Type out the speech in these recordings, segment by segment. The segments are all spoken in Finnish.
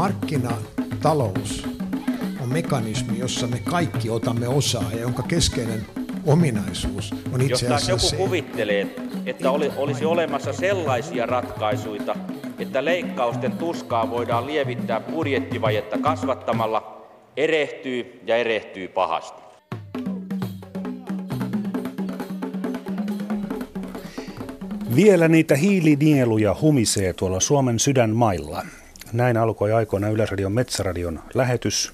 Markkinatalous on mekanismi, jossa me kaikki otamme osaa ja jonka keskeinen ominaisuus on itse asiassa joku se, kuvittelee, että olisi olemassa sellaisia ratkaisuja, että leikkausten tuskaa voidaan lievittää budjettivajetta kasvattamalla, erehtyy ja erehtyy pahasti. Vielä niitä hiilinieluja humisee tuolla Suomen sydänmailla. Näin alkoi aikoina Yleisradion Metsäradion lähetys,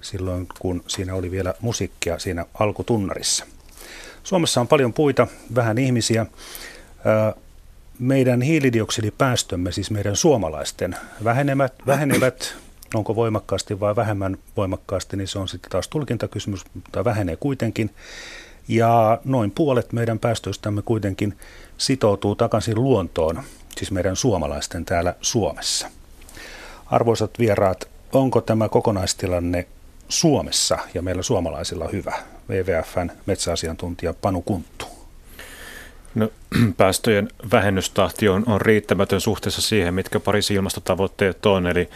silloin kun siinä oli vielä musiikkia siinä alkutunnarissa. Suomessa on paljon puita, vähän ihmisiä. Meidän hiilidioksidipäästömme, siis meidän suomalaisten, vähenevät, onko voimakkaasti vai vähemmän voimakkaasti, niin se on sitten taas tulkintakysymys, mutta vähenee kuitenkin. Ja noin puolet meidän päästöistämme kuitenkin sitoutuu takaisin luontoon, siis meidän suomalaisten täällä Suomessa. Arvoisat vieraat, onko tämä kokonaistilanne Suomessa ja meillä suomalaisilla hyvä? WWF:n metsäasiantuntija Panu Kunttu. No, päästöjen vähennystahti on riittämätön suhteessa siihen, mitkä Pariisin ilmastotavoitteet on, eli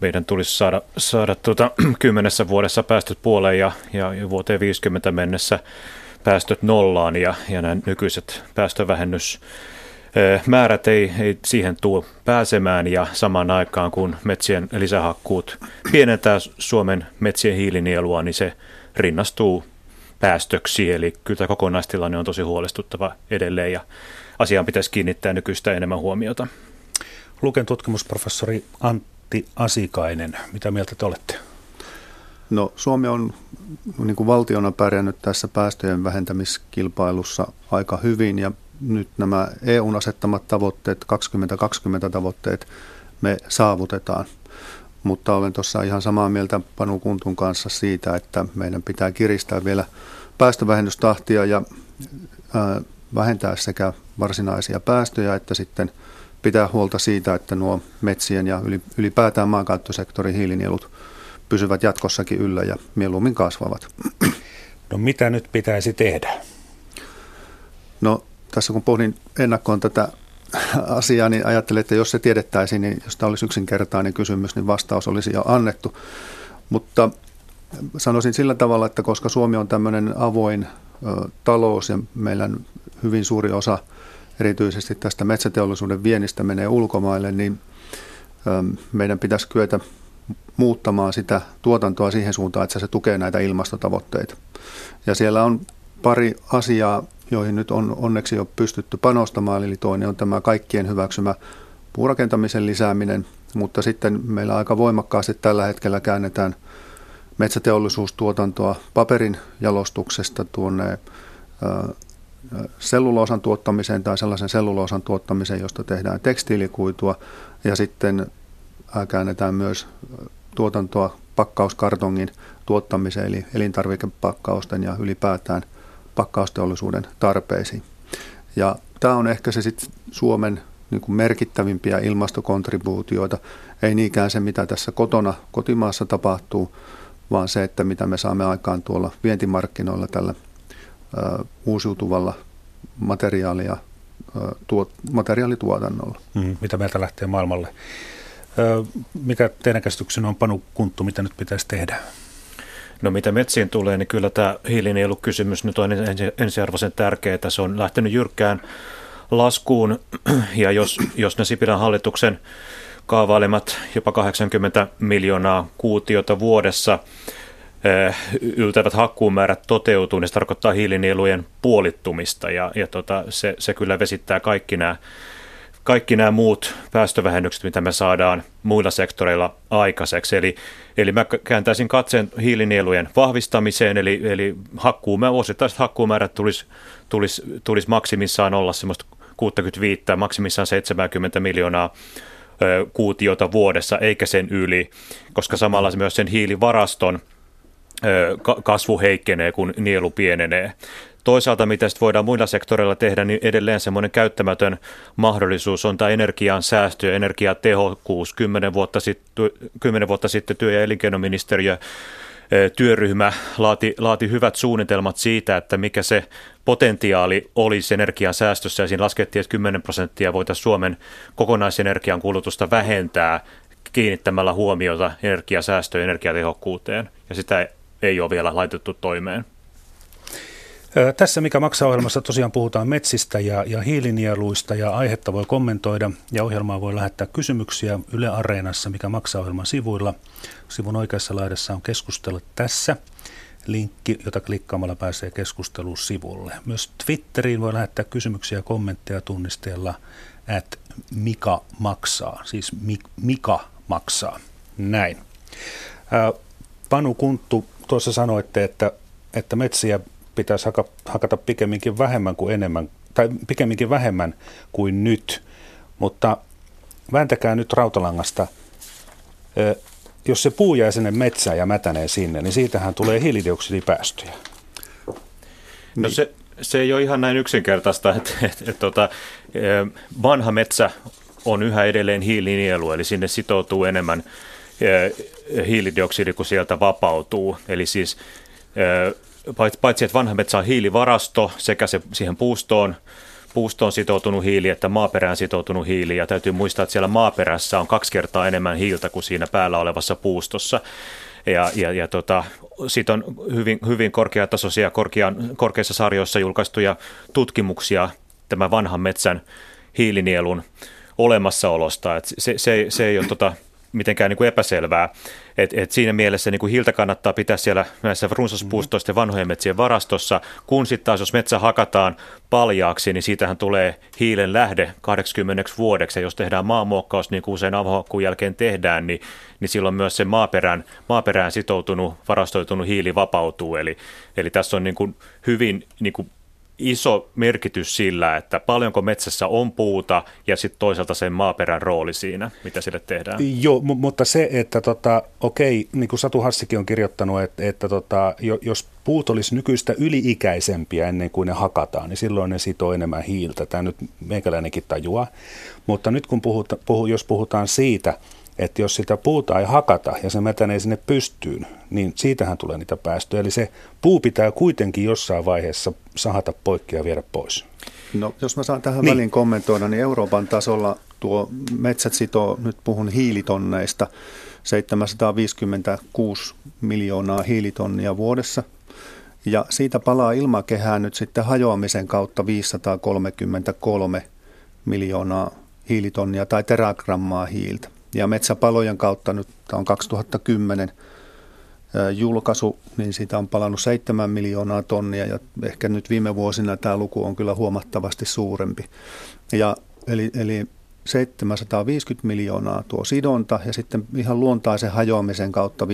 meidän tulisi saada 10 vuodessa päästöt puoleen ja vuoteen 50 mennessä päästöt nollaan, ja nämä nykyiset päästövähennysmäärät ei siihen tule pääsemään, ja samaan aikaan kun metsien lisähakkuut pienentää Suomen metsien hiilinielua, niin se rinnastuu päästöksi, eli kyllä tämä kokonaistilanne on tosi huolestuttava edelleen ja asiaan pitäisi kiinnittää nykyistä enemmän huomiota. Luken tutkimusprofessori Antti Asikainen, mitä mieltä te olette? No, Suomi on niin kuin valtiona pärjännyt tässä päästöjen vähentämiskilpailussa aika hyvin ja nyt nämä EU:n asettamat tavoitteet, 2020 tavoitteet me saavutetaan. Mutta olen tuossa ihan samaa mieltä Panu Kuntun kanssa siitä, että meidän pitää kiristää vielä päästövähennystahtia ja vähentää sekä varsinaisia päästöjä että sitten pitää huolta siitä, että nuo metsien ja ylipäätään maankäyttösektorin hiilinielut pysyvät jatkossakin yllä ja mieluummin kasvavat. No mitä nyt pitäisi tehdä? No tässä kun pohdin ennakkoon tätä asiaa, niin ajattelin, että jos se tiedettäisiin, niin jos tämä olisi yksinkertainen kysymys, niin vastaus olisi jo annettu. Mutta sanoisin sillä tavalla, että koska Suomi on tämmöinen avoin talous ja meillä hyvin suuri osa erityisesti tästä metsäteollisuuden viennistä menee ulkomaille, niin meidän pitäisi kyetä muuttamaan sitä tuotantoa siihen suuntaan, että se tukee näitä ilmastotavoitteita. Ja siellä on pari asiaa, joihin nyt on onneksi jo pystytty panostamaan, eli toinen on tämä kaikkien hyväksymä puurakentamisen lisääminen, mutta sitten meillä aika voimakkaasti tällä hetkellä käännetään metsäteollisuustuotantoa paperin jalostuksesta tuonne selluloosan tuottamiseen tai sellaisen selluloosan tuottamiseen, josta tehdään tekstiilikuitua, ja sitten käännetään myös tuotantoa pakkauskartongin tuottamiseen, eli elintarvikepakkausten ja ylipäätään pakkausteollisuuden tarpeisiin. Ja tämä on ehkä se sit Suomen niin kuin merkittävimpiä ilmastokontribuutioita. Ei niinkään se, mitä tässä kotimaassa tapahtuu, vaan se, että mitä me saamme aikaan tuolla vientimarkkinoilla tällä uusiutuvalla materiaalituotannolla. Mitä meiltä lähtee maailmalle? Mikä teidän käsityksenä on, Panu Kunttu, mitä nyt pitäisi tehdä? No mitä metsiin tulee, niin kyllä tämä hiilinielukysymys nyt on ensiarvoisen tärkeää. Se on lähtenyt jyrkkään laskuun, ja jos ne Sipilän hallituksen kaavailemat jopa 80 miljoonaa kuutiota vuodessa yltävät hakkuumäärät toteutuu, niin se tarkoittaa hiilinielujen puolittumista, ja se kyllä vesittää kaikki nämä muut päästövähennykset, mitä me saadaan muilla sektoreilla aikaiseksi. Eli mä kääntäisin katseen hiilinielujen vahvistamiseen, eli osittaiset hakkuumäärät tulisi maksimissaan olla semmoista 65, maksimissaan 70 miljoonaa kuutiota vuodessa, eikä sen yli, koska samalla myös sen hiilivaraston kasvu heikkenee, kun nielu pienenee. Toisaalta, mitä sitten voidaan muilla sektoreilla tehdä, niin edelleen semmoinen käyttämätön mahdollisuus on tämä energian säästö ja energiatehokkuus. 10 vuotta sitten työ- ja elinkeinoministeriö työryhmä laati hyvät suunnitelmat siitä, että mikä se potentiaali olisi energian säästössä, ja siinä laskettiin, että 10% voitaisiin Suomen kokonaisenergian kulutusta vähentää kiinnittämällä huomiota energiasäästöön ja energiatehokkuuteen, ja sitä ei ole vielä laitettu toimeen. Tässä Mikä maksaa -ohjelmassa tosiaan puhutaan metsistä ja hiilinieluista, ja aihetta voi kommentoida ja ohjelmaa voi lähettää kysymyksiä Yle Areenassa Mikä maksaa -ohjelman sivuilla. Sivun oikeassa laidassa on keskustella tässä -linkki, jota klikkaamalla pääsee keskusteluun sivulle. Myös Twitteriin voi lähettää kysymyksiä ja kommentteja tunnisteella @Mika maksaa, siis Mika maksaa. Näin. Panu Kunttu, tuossa sanoitte, että metsiä pitäisi hakata pikemminkin vähemmän kuin nyt, mutta vääntäkää nyt rautalangasta. Jos se puu jää sinne metsään ja mätänee sinne, niin siitähän tulee hiilidioksidipäästöjä. No se ei ole ihan näin yksinkertaista, että vanha metsä on yhä edelleen hiilinielu, eli sinne sitoutuu enemmän hiilidioksidi kuin sieltä vapautuu. Eli siis paitsi että vanha metsä on hiilivarasto, sekä se siihen puustoon sitoutunut hiili että maaperään sitoutunut hiili, ja täytyy muistaa, että siellä maaperässä on 2 kertaa enemmän hiiltä kuin siinä päällä olevassa puustossa. Siitä on hyvin korkeatasoisia, korkeissa sarjoissa julkaistuja tutkimuksia tämän vanhan metsän hiilinielun olemassaolosta. Et se ei ole mitenkään niin kuin epäselvää. Et siinä mielessä niin kuin hiiltä kannattaa pitää siellä näissä runsaspuustoisten vanhojen metsien varastossa, kun sitten taas jos metsä hakataan paljaaksi, niin siitähän tulee hiilen lähde 80 vuodeksi. Ja jos tehdään maamuokkaus, niin kuin usein avohakkuun jälkeen tehdään, niin silloin myös se maaperään sitoutunut, varastoitunut hiili vapautuu. Eli tässä on niin kuin hyvin niin kuin iso merkitys sillä, että paljonko metsässä on puuta ja sitten toisaalta sen maaperän rooli siinä, mitä sille tehdään. Joo, mutta se, että okei, niin kuin Satu Hassikin on kirjoittanut, että jos puut olisi nykyistä yli-ikäisempiä ennen kuin ne hakataan, niin silloin ne sitoo enemmän hiiltä. Tämä nyt meikäläinenkin tajuaa. Mutta nyt kun puhutaan siitä, että jos sitä puuta ei hakata ja se mätänee sinne pystyyn, niin siitähän tulee niitä päästöjä. Eli se puu pitää kuitenkin jossain vaiheessa sahata poikki ja viedä pois. No, jos mä saan tähän väliin kommentoida, niin Euroopan tasolla tuo metsät sitoo, nyt puhun hiilitonneista, 756 miljoonaa hiilitonnia vuodessa. Ja siitä palaa ilmakehään nyt sitten hajoamisen kautta 533 miljoonaa hiilitonnia tai teragrammaa hiiltä. Ja metsäpalojen kautta, nyt tämä on 2010 julkaisu, niin siitä on palannut 7 miljoonaa tonnia, ja ehkä nyt viime vuosina tämä luku on kyllä huomattavasti suurempi. Eli 750 miljoonaa tuo sidonta, ja sitten ihan luontaisen hajoamisen kautta 530-540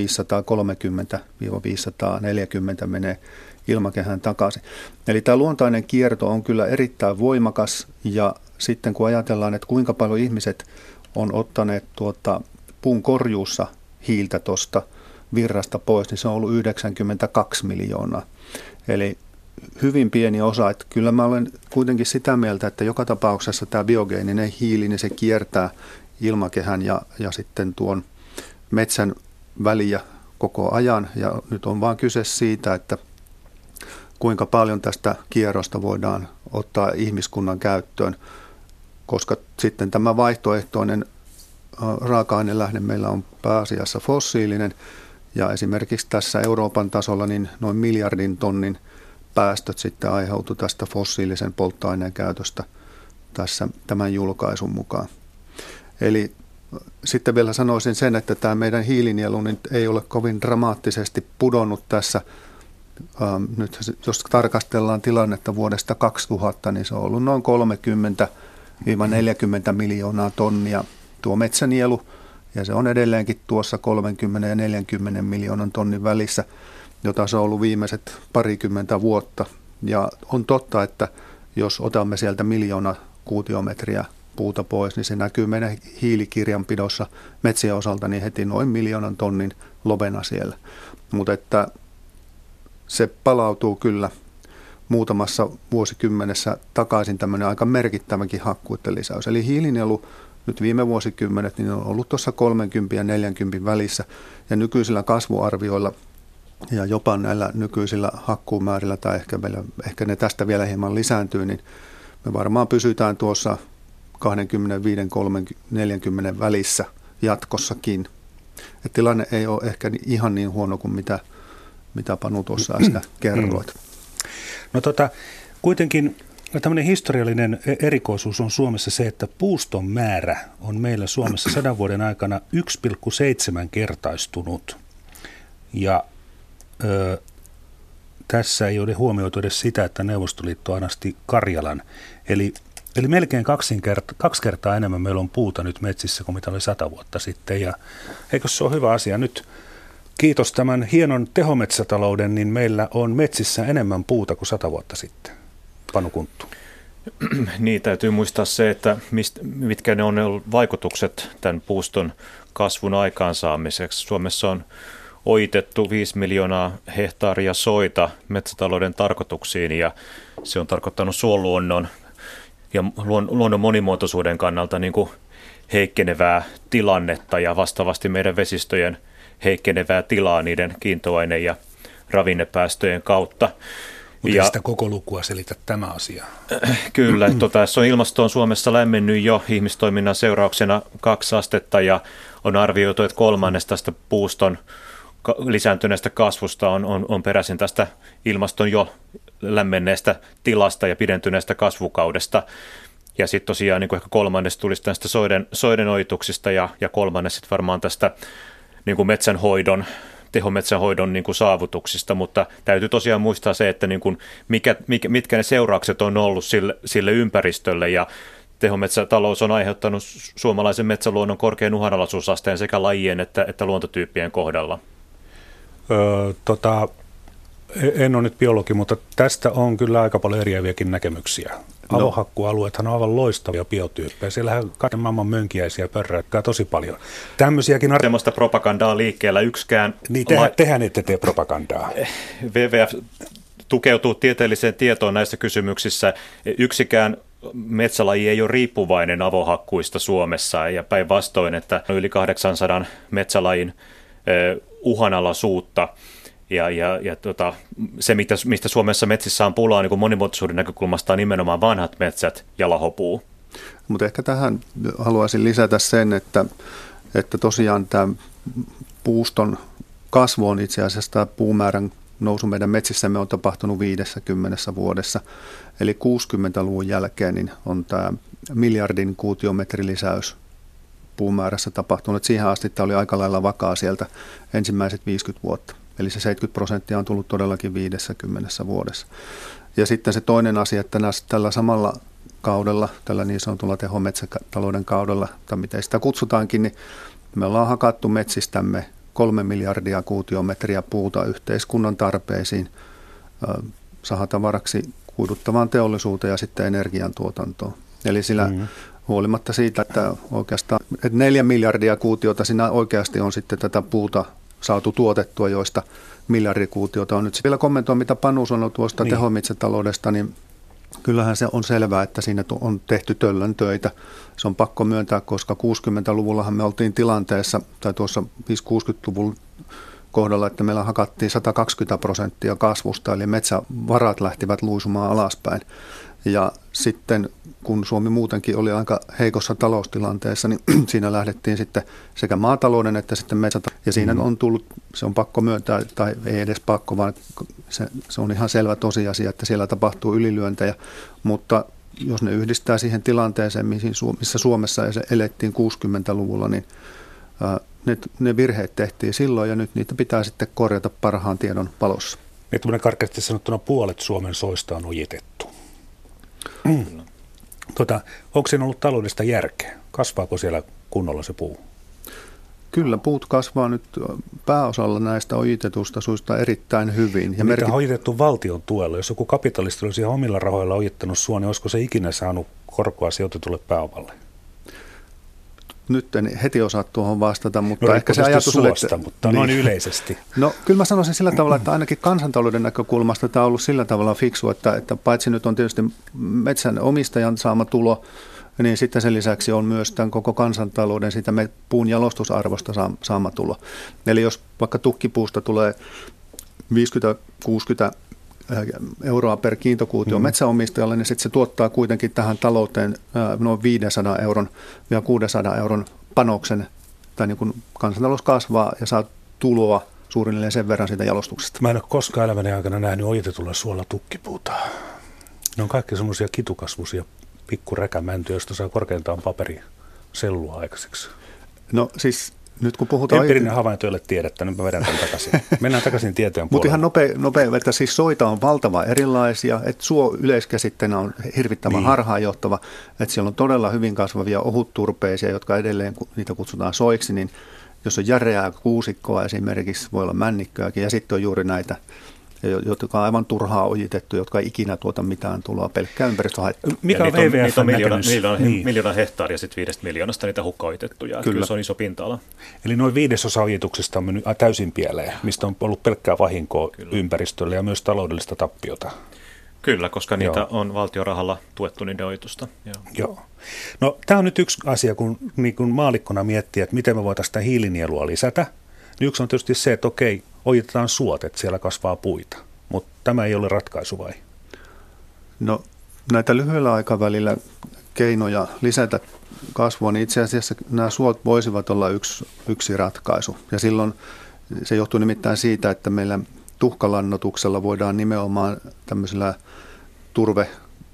menee ilmakehään takaisin. Eli tämä luontainen kierto on kyllä erittäin voimakas, ja sitten kun ajatellaan, että kuinka paljon ihmiset on ottaneet puun korjuussa hiiltä tuosta virrasta pois, niin se on ollut 92 miljoonaa. Eli hyvin pieni osa. Että kyllä mä olen kuitenkin sitä mieltä, että joka tapauksessa tämä biogeeninen hiili, niin se kiertää ilmakehän ja sitten tuon metsän väliä koko ajan. Ja nyt on vaan kyse siitä, että kuinka paljon tästä kierrosta voidaan ottaa ihmiskunnan käyttöön, koska sitten tämä vaihtoehtoinen raaka-ainelähde meillä on pääasiassa fossiilinen, ja esimerkiksi tässä Euroopan tasolla niin noin 1 miljardin tonnin päästöt sitten aiheutuu tästä fossiilisen polttoaineen käytöstä tässä tämän julkaisun mukaan. Eli sitten vielä sanoisin sen, että tämä meidän hiilinielu ei ole kovin dramaattisesti pudonnut tässä. Nyt jos tarkastellaan tilannetta vuodesta 2000, niin se on ollut noin 30-40 miljoonaa tonnia tuo metsänielu, ja se on edelleenkin tuossa 30 ja 40 miljoonan tonnin välissä, jota se on ollut viimeiset parikymmentä vuotta. Ja on totta, että jos otamme sieltä 1 miljoona kuutiometriä puuta pois, niin se näkyy meidän hiilikirjanpidossa metsien osalta niin heti noin 1 miljoonan tonnin lovena siellä. Mutta että se palautuu kyllä muutamassa vuosikymmenessä takaisin tämmöinen aika merkittäväkin hakkuiden lisäys. Eli hiilinielu nyt viime vuosikymmenet niin on ollut tuossa 30 ja 40 välissä, ja nykyisillä kasvuarvioilla ja jopa näillä nykyisillä hakkuumäärillä, tai ehkä ne tästä vielä hieman lisääntyy, niin me varmaan pysytään tuossa 25-40 välissä jatkossakin. Et tilanne ei ole ehkä ihan niin huono kuin mitä Panu tuossa äsken kerroit. No kuitenkin tämmöinen historiallinen erikoisuus on Suomessa se, että puuston määrä on meillä Suomessa 100 vuoden aikana 1,7 kertaistunut. Ja tässä ei ole huomioitu edes sitä, että Neuvostoliitto anasti Karjalan. Eli melkein kaksi kertaa enemmän meillä on puuta nyt metsissä kuin mitä oli 100 vuotta sitten. Ja eikö se ole hyvä asia nyt? Kiitos tämän hienon tehometsätalouden, niin meillä on metsissä enemmän puuta kuin 100 vuotta sitten. Panu Kunttu. Niin, täytyy muistaa se, että mitkä ne on ollut vaikutukset tämän puuston kasvun aikaansaamiseksi. Suomessa on ojitettu 5 miljoonaa hehtaaria soita metsätalouden tarkoituksiin, ja se on tarkoittanut suoluonnon ja luonnon monimuotoisuuden kannalta niin kuin heikkenevää tilannetta ja vastaavasti meidän vesistöjen heikkenevää tilaa niiden kiintoaine- ja ravinnepäästöjen kautta. Mutta sitä koko lukua selitä tämä asia. Kyllä, se on ilmastoon Suomessa lämmennyt jo ihmistoiminnan seurauksena 2 astetta ja on arvioitu, että 1/3 tästä puuston lisääntyneestä kasvusta on peräisin tästä ilmaston jo lämmenneestä tilasta ja pidentyneestä kasvukaudesta. Ja sitten tosiaan niin kuin ehkä 1/3 tulisi tästä soiden ojituksista ja 1/3 sitten varmaan tästä niin kuin metsänhoidon, tehometsänhoidon niin kuin saavutuksista, mutta täytyy tosiaan muistaa se, että niin kuin mitkä ne seuraukset on ollut sille ympäristölle, ja tehometsätalous on aiheuttanut suomalaisen metsäluonnon korkean uhanalaisuusasteen sekä lajien että luontotyyppien kohdalla. En ole nyt biologi, mutta tästä on kyllä aika paljon eriäviäkin näkemyksiä. Avohakkualueethan on aivan loistavia biotyyppejä. Siellähän kaiken maailman mönkiäisiä pörräyttää tosi paljon. Tämmöisiäkin... Semmoista propagandaa liikkeellä yksikään... Niin, tehän ette tee propagandaa. WWF tukeutuu tieteelliseen tietoon näissä kysymyksissä. Yksikään metsälaji ei ole riippuvainen avohakkuista Suomessa, ja päinvastoin, että yli 800 metsälajin uhanalaisuutta. Se, mistä Suomessa metsissä on pulaa niin monimuotoisuuden näkökulmasta, on nimenomaan vanhat metsät ja lahopuu. Mutta ehkä tähän haluaisin lisätä sen, että tosiaan tämä puuston kasvu on itse asiassa tämä puumäärän nousu meidän metsissämme on tapahtunut 50 vuodessa. Eli 60-luvun jälkeen niin on tämä 1 miljardin kuutiometrin lisäys puumäärässä tapahtunut. Siihen asti tämä oli aika lailla vakaa sieltä ensimmäiset 50 vuotta. Eli se 70% on tullut todellakin 50 vuodessa. Ja sitten se toinen asia, että tällä samalla kaudella, tällä niin sanotulla tehometsätalouden kaudella, tai miten sitä kutsutaankin, niin me ollaan hakattu metsistämme 3 miljardia kuutiometriä puuta yhteiskunnan tarpeisiin, sahatavaraksi, kuiduttavaan teollisuuteen ja sitten energiantuotantoon. Eli sillä huolimatta siitä, että oikeastaan 4 miljardia kuutiota siinä oikeasti on sitten tätä puuta saatu tuotettua, joista miljardikuutiota on nyt. Vielä kommentoin, mitä Panu sanoi tuosta tehometsätaloudesta, niin kyllähän se on selvää, että siinä on tehty töllön töitä. Se on pakko myöntää, koska 60-luvullahan me oltiin tilanteessa, tai tuossa 50-60-luvun kohdalla, että meillä hakattiin 120% kasvusta, eli metsävarat lähtivät luisumaan alaspäin. Ja sitten kun Suomi muutenkin oli aika heikossa taloustilanteessa, niin siinä lähdettiin sitten sekä maatalouden että sitten metsätalouden. Ja siinä on tullut, se on pakko myöntää, tai ei edes pakko, vaan se on ihan selvä tosiasia, että siellä tapahtuu ylilyöntejä. Mutta jos ne yhdistää siihen tilanteeseen, missä Suomessa elettiin 60-luvulla, niin ne virheet tehtiin silloin ja nyt niitä pitää sitten korjata parhaan tiedon valossa. Niin tämmöinen karkeasti sanottuna puolet Suomen soista on ojitettu. Onko siinä ollut taloudellista järkeä? Kasvaako siellä kunnolla se puu? Kyllä, puut kasvaa nyt pääosalla näistä ojitetusta suista erittäin hyvin. Ja mitä on ojitettu valtion tuella? Jos joku kapitalisti olisi ihan omilla rahoilla ojittanut sua, niin olisiko se ikinä saanut korkoa sijoitetulle pääomalle? Nyt en heti osaa tuohon vastata, mutta ehkä se ajatus suosta, oli... mutta noin yleisesti. No kyllä mä sanoisin sillä tavalla, että ainakin kansantalouden näkökulmasta tämä on ollut sillä tavalla fiksu, että paitsi nyt on tietysti metsän omistajan saama tulo, niin sitten sen lisäksi on myös tämän koko kansantalouden sitä puun jalostusarvosta saama tulo. Eli jos vaikka tukkipuusta tulee 50-60 euroa per kiintokuutio metsäomistajalle, niin sitten se tuottaa kuitenkin tähän talouteen noin 500 euron ja 600 euron panoksen tai niin kuin kansantalous kasvaa ja saa tuloa suurin sen verran siitä jalostuksesta. Mä en ole koskaan elämäni aikana nähnyt ojitetulla suolla tukkipuuta. Ne on kaikki semmoisia kitukasvuisia pikkuräkämäntyjä, joista saa korkeintaan paperisellua aikaiseksi. No siis nyt kun puhutaan... Empiirinen havainto ei ole tiedettä, nyt mä vedän tämän takaisin. Mennään takaisin tieteen puolelle. Mutta ihan nopea, että siis soita on valtava erilaisia, että suo yleiskäsitteenä on hirvittävän harhaanjohtava, että siellä on todella hyvin kasvavia ohutturpeisia, jotka edelleen, niitä kutsutaan soiksi, niin jos on järeää kuusikkoa esimerkiksi, voi olla männikköäkin, ja sitten on juuri näitä, jotka on aivan turhaa ojitettu, jotka ei ikinä tuota mitään tuloa, pelkkää ympäristöhaittaa. Mikä on WWF:n näkemys? Miljoona hehtaaria sitten 5 miljoonasta niitä hukkaojitettuja. Kyllä se on iso pinta-ala. Eli noin 1/5 ojituksesta on mennyt täysin pieleen, mistä on ollut pelkkää vahinkoa ympäristölle ja myös taloudellista tappiota. Kyllä, koska niitä on valtion rahalla tuettu niiden ojitusta. Joo. No, tämä on nyt yksi asia, kun niin maallikkona miettii, että miten me voitaisiin sitä hiilinielua lisätä. Niin yksi on tietysti se, että okei, ojitetaan suot, että siellä kasvaa puita, mutta tämä ei ole ratkaisu vai? No, näitä lyhyellä aikavälillä keinoja lisätä kasvua, niin itse asiassa nämä suot voisivat olla yksi ratkaisu. Ja silloin se johtuu nimittäin siitä, että meillä tuhkalannotuksella voidaan nimenomaan tämmöisillä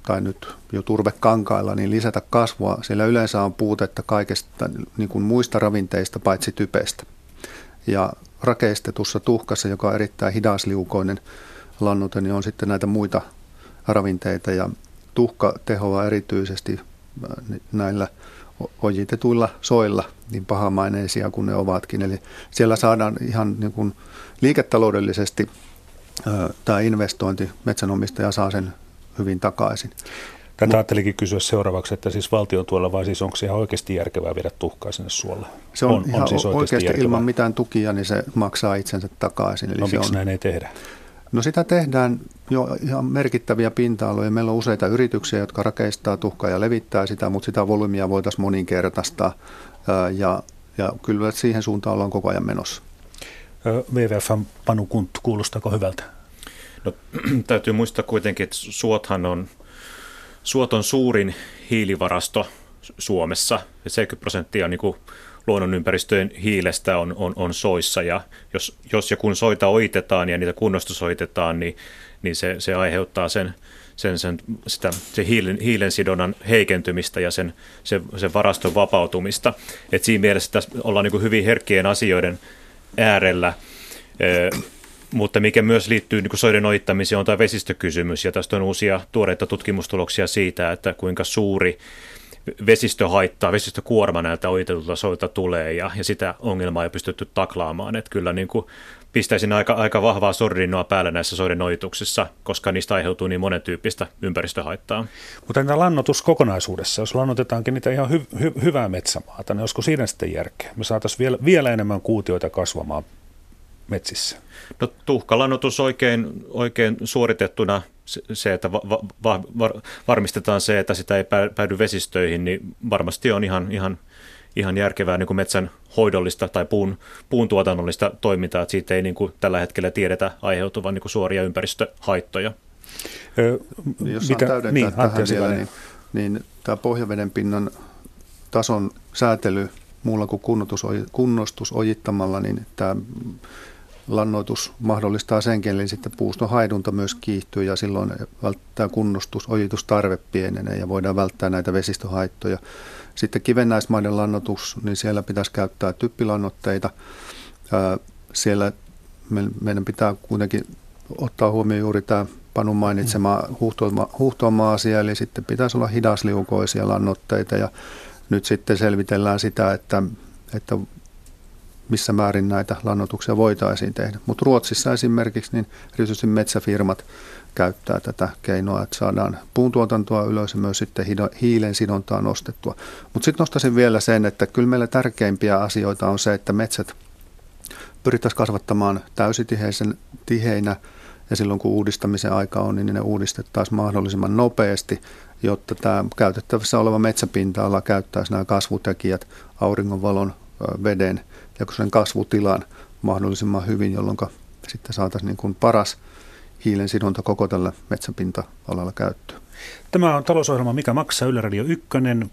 tai nyt jo turvekankailla, niin lisätä kasvua. Siellä yleensä on puutetta kaikesta niin kuin muista ravinteista paitsi typestä. Ja rakeistetussa tuhkassa, joka on erittäin hidasliukoinen lannoite, niin on sitten näitä muita ravinteita. Ja tuhka tehoaa erityisesti näillä ojitetuilla soilla, niin pahamaineisia kuin ne ovatkin. Eli siellä saadaan ihan niin kuin liiketaloudellisesti tämä investointi, metsänomistaja saa sen hyvin takaisin. Tätä ajattelikin kysyä seuraavaksi, että siis valtio tuolla vai siis onko se ihan oikeasti järkevää viedä tuhkaa sinne suolle? Se on ihan siis oikeasti ilman mitään tukia, niin se maksaa itsensä takaisin. Eli no miksi näin ei tehdä? No sitä tehdään jo ihan merkittäviä pinta-aloja. Meillä on useita yrityksiä, jotka rakeistaa tuhkaa ja levittää sitä, mutta sitä volyymia voitaisiin moninkertaistaa ja kyllä siihen suuntaan ollaan koko ajan menossa. WWF:n Panu Kunttu, kuulostaako hyvältä? No, täytyy muistaa kuitenkin, että suot on suurin hiilivarasto Suomessa. 70% niin luonnonympäristöjen hiilestä on soissa, ja jos ja kun soita oitetaan ja niitä kunnostusoitetaan, niin se aiheuttaa sen hiilensidonnan heikentymistä ja sen varaston vapautumista. Et siinä mielessä tässä ollaan niin hyvin herkkien asioiden äärellä, mutta mikä myös liittyy niin soiden ojittamiseen on tämä vesistökysymys, ja tästä on uusia tuoreita tutkimustuloksia siitä, että kuinka suuri vesistöhaittaa, vesistökuorma näiltä ojitetulta soilta tulee, ja sitä ongelmaa ei pystytty taklaamaan. Että kyllä niin kuin pistäisin aika vahvaa sordinoa päällä näissä soiden ojituksissa, koska niistä aiheutuu niin monen tyyppistä ympäristöhaittaa. Mutta entä lannoitus kokonaisuudessa, jos lannoitetaankin niitä ihan hyvää metsämaata, niin olisiko siinä sitten järkeä? Me saataisiin vielä enemmän kuutioita kasvamaan metsissä. No, tuhkalannoitus oikein suoritettuna, se että varmistetaan se, että sitä ei päädy vesistöihin, niin varmasti on ihan järkevää niin kuin metsän hoidollista tai puun tuotannollista toimintaa, että siitä ei niin kuin tällä hetkellä tiedetä aiheutuvan niin kuin suoria ympäristöhaittoja. Jos saan täydentää tähän vielä, niin tämä pohjaveden pinnan tason säätely muulla kuin kunnostus ojittamalla, niin tämä lannoitus mahdollistaa senkin, eli sitten puuston haidunta myös kiihtyy ja silloin välttää ojitustarve pienenee ja voidaan välttää näitä vesistöhaittoja. Sitten kivennäismaiden lannoitus, niin siellä pitäisi käyttää typpilannoitteita. Siellä meidän pitää kuitenkin ottaa huomioon juuri tämä Panun mainitsema huuhtomaa-asia, eli sitten pitäisi olla hidasliukoisia lannoitteita, ja nyt sitten selvitellään sitä, että missä määrin näitä lannoituksia voitaisiin tehdä. Mutta Ruotsissa esimerkiksi niin erityisesti metsäfirmat käyttää tätä keinoa, että saadaan puuntuotantoa ylös ja myös sitten hiilen sidontaa nostettua. Mutta sitten nostaisin vielä sen, että kyllä meillä tärkeimpiä asioita on se, että metsät pyrittäisiin kasvattamaan täysitiheinä, ja silloin kun uudistamisen aika on, niin ne uudistettaisiin mahdollisimman nopeasti, jotta tämä käytettävissä oleva metsäpinta-ala käyttäisi nämä kasvutekijät, auringonvalon, veden ja sen kasvutilan mahdollisimman hyvin, jolloin sitten saataisiin niin kuin paras hiilen sidonta koko tällä metsäpinta-alalla käyttöön. Tämä on talousohjelma Mikä maksaa, Yle Radio 1.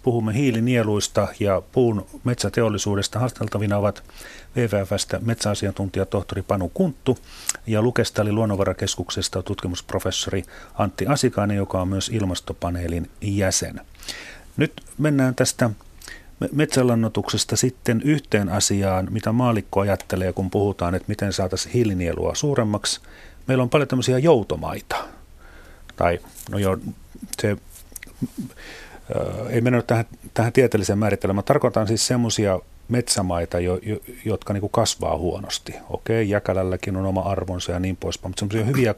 Puhumme hiilinieluista ja puun metsäteollisuudesta. Haasteltavina ovat WWF:stä metsäasiantuntija tohtori Panu Kunttu ja Lukesta eli Luonnonvarakeskuksesta tutkimusprofessori Antti Asikainen, joka on myös ilmastopaneelin jäsen. Nyt mennään tästä metsälannoituksesta sitten yhteen asiaan, mitä maallikko ajattelee, kun puhutaan, että miten saataisiin hiilinielua suuremmaksi. Meillä on paljon tämmöisiä joutomaita. Tai, no joo, ei mennä tähän tieteelliseen määritelmään. Tarkoitan siis semmoisia metsämaita, jotka niin kuin kasvaa huonosti. Okei, Jäkälälläkin on oma arvonsa ja niin poispäin, mutta semmoisia hyviä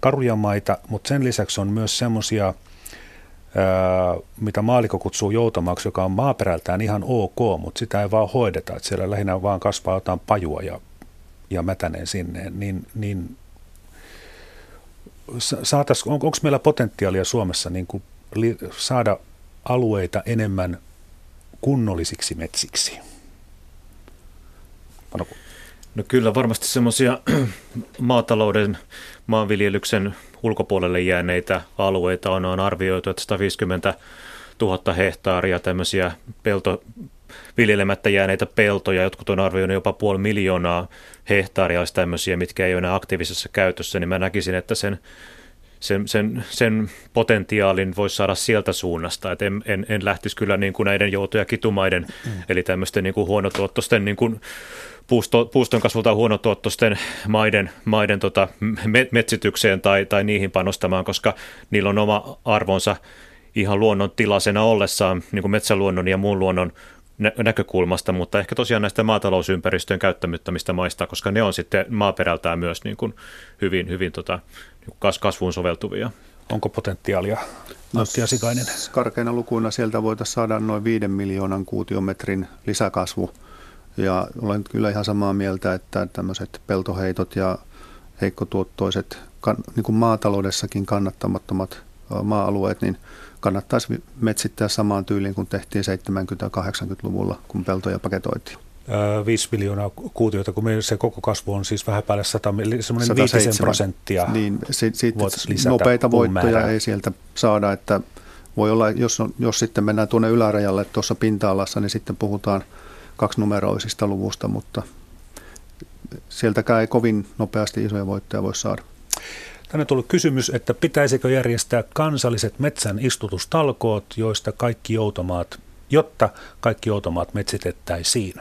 karuja maita, mutta sen lisäksi on myös semmoisia, mitä maallikko kutsuu joutomaaksi, joka on maaperältään ihan ok, mutta sitä ei vaan hoideta. Että siellä lähinnä vaan kasvaa jotain pajua ja mätäneen sinne, niin onko meillä potentiaalia Suomessa niin kuin saada alueita enemmän kunnollisiksi metsiksi? No kyllä, varmasti semmoisia maatalouden, maanviljelyksen ulkopuolelle jääneitä alueita on arvioitu, että 150 000 hehtaaria tämmöisiä viljelemättä jääneitä peltoja, jotkut on arvioinut jopa 500 000 hehtaaria olisi tämmöisiä, mitkä ei ole enää aktiivisessa käytössä, niin mä näkisin, että sen potentiaalin voisi saada sieltä suunnasta, että en lähtisi kyllä niin kuin näiden jouto- ja kitumaiden, eli tämmöisten niin kuin huonotuottoisten, niin kuin puuston kasvultaan huonotuottoisten maiden metsitykseen tai niihin panostamaan, koska niillä on oma arvonsa ihan luonnontilaisena ollessaan, niin kuin metsäluonnon ja muun luonnon näkökulmasta, mutta ehkä tosiaan näistä maatalousympäristön käyttämättömistä maista, koska ne on sitten maaperältään myös niin kuin hyvin kasvuun soveltuvia. Onko potentiaalia? Antti Asikainen. Karkeina lukuina sieltä voitaisiin saada noin 5 miljoonan kuutiometrin lisäkasvu. Ja olen kyllä ihan samaa mieltä, että tämmöiset peltoheitot ja heikkotuottoiset, niin kuin maataloudessakin kannattamattomat maa-alueet, niin kannattaisi metsittää samaan tyyliin kuin tehtiin 70-80-luvulla, kun peltoja paketoitiin. 5 miljoonaa kuutiota, kun meillä se koko kasvu on siis vähän päälle 100, eli semmoinen 5%. Niin, siitä nopeita voittoja määrää ei sieltä saada, että voi olla, jos sitten mennään tuonne ylärajalle tuossa pinta-alassa, niin sitten puhutaan kaksinumeroisista luvusta, mutta sieltäkään ei kovin nopeasti isoja voittoja voi saada. Tänne on tullut kysymys, että pitäisikö järjestää kansalliset metsän istutustalkoot, jotta kaikki joutomaat metsitettäisiin.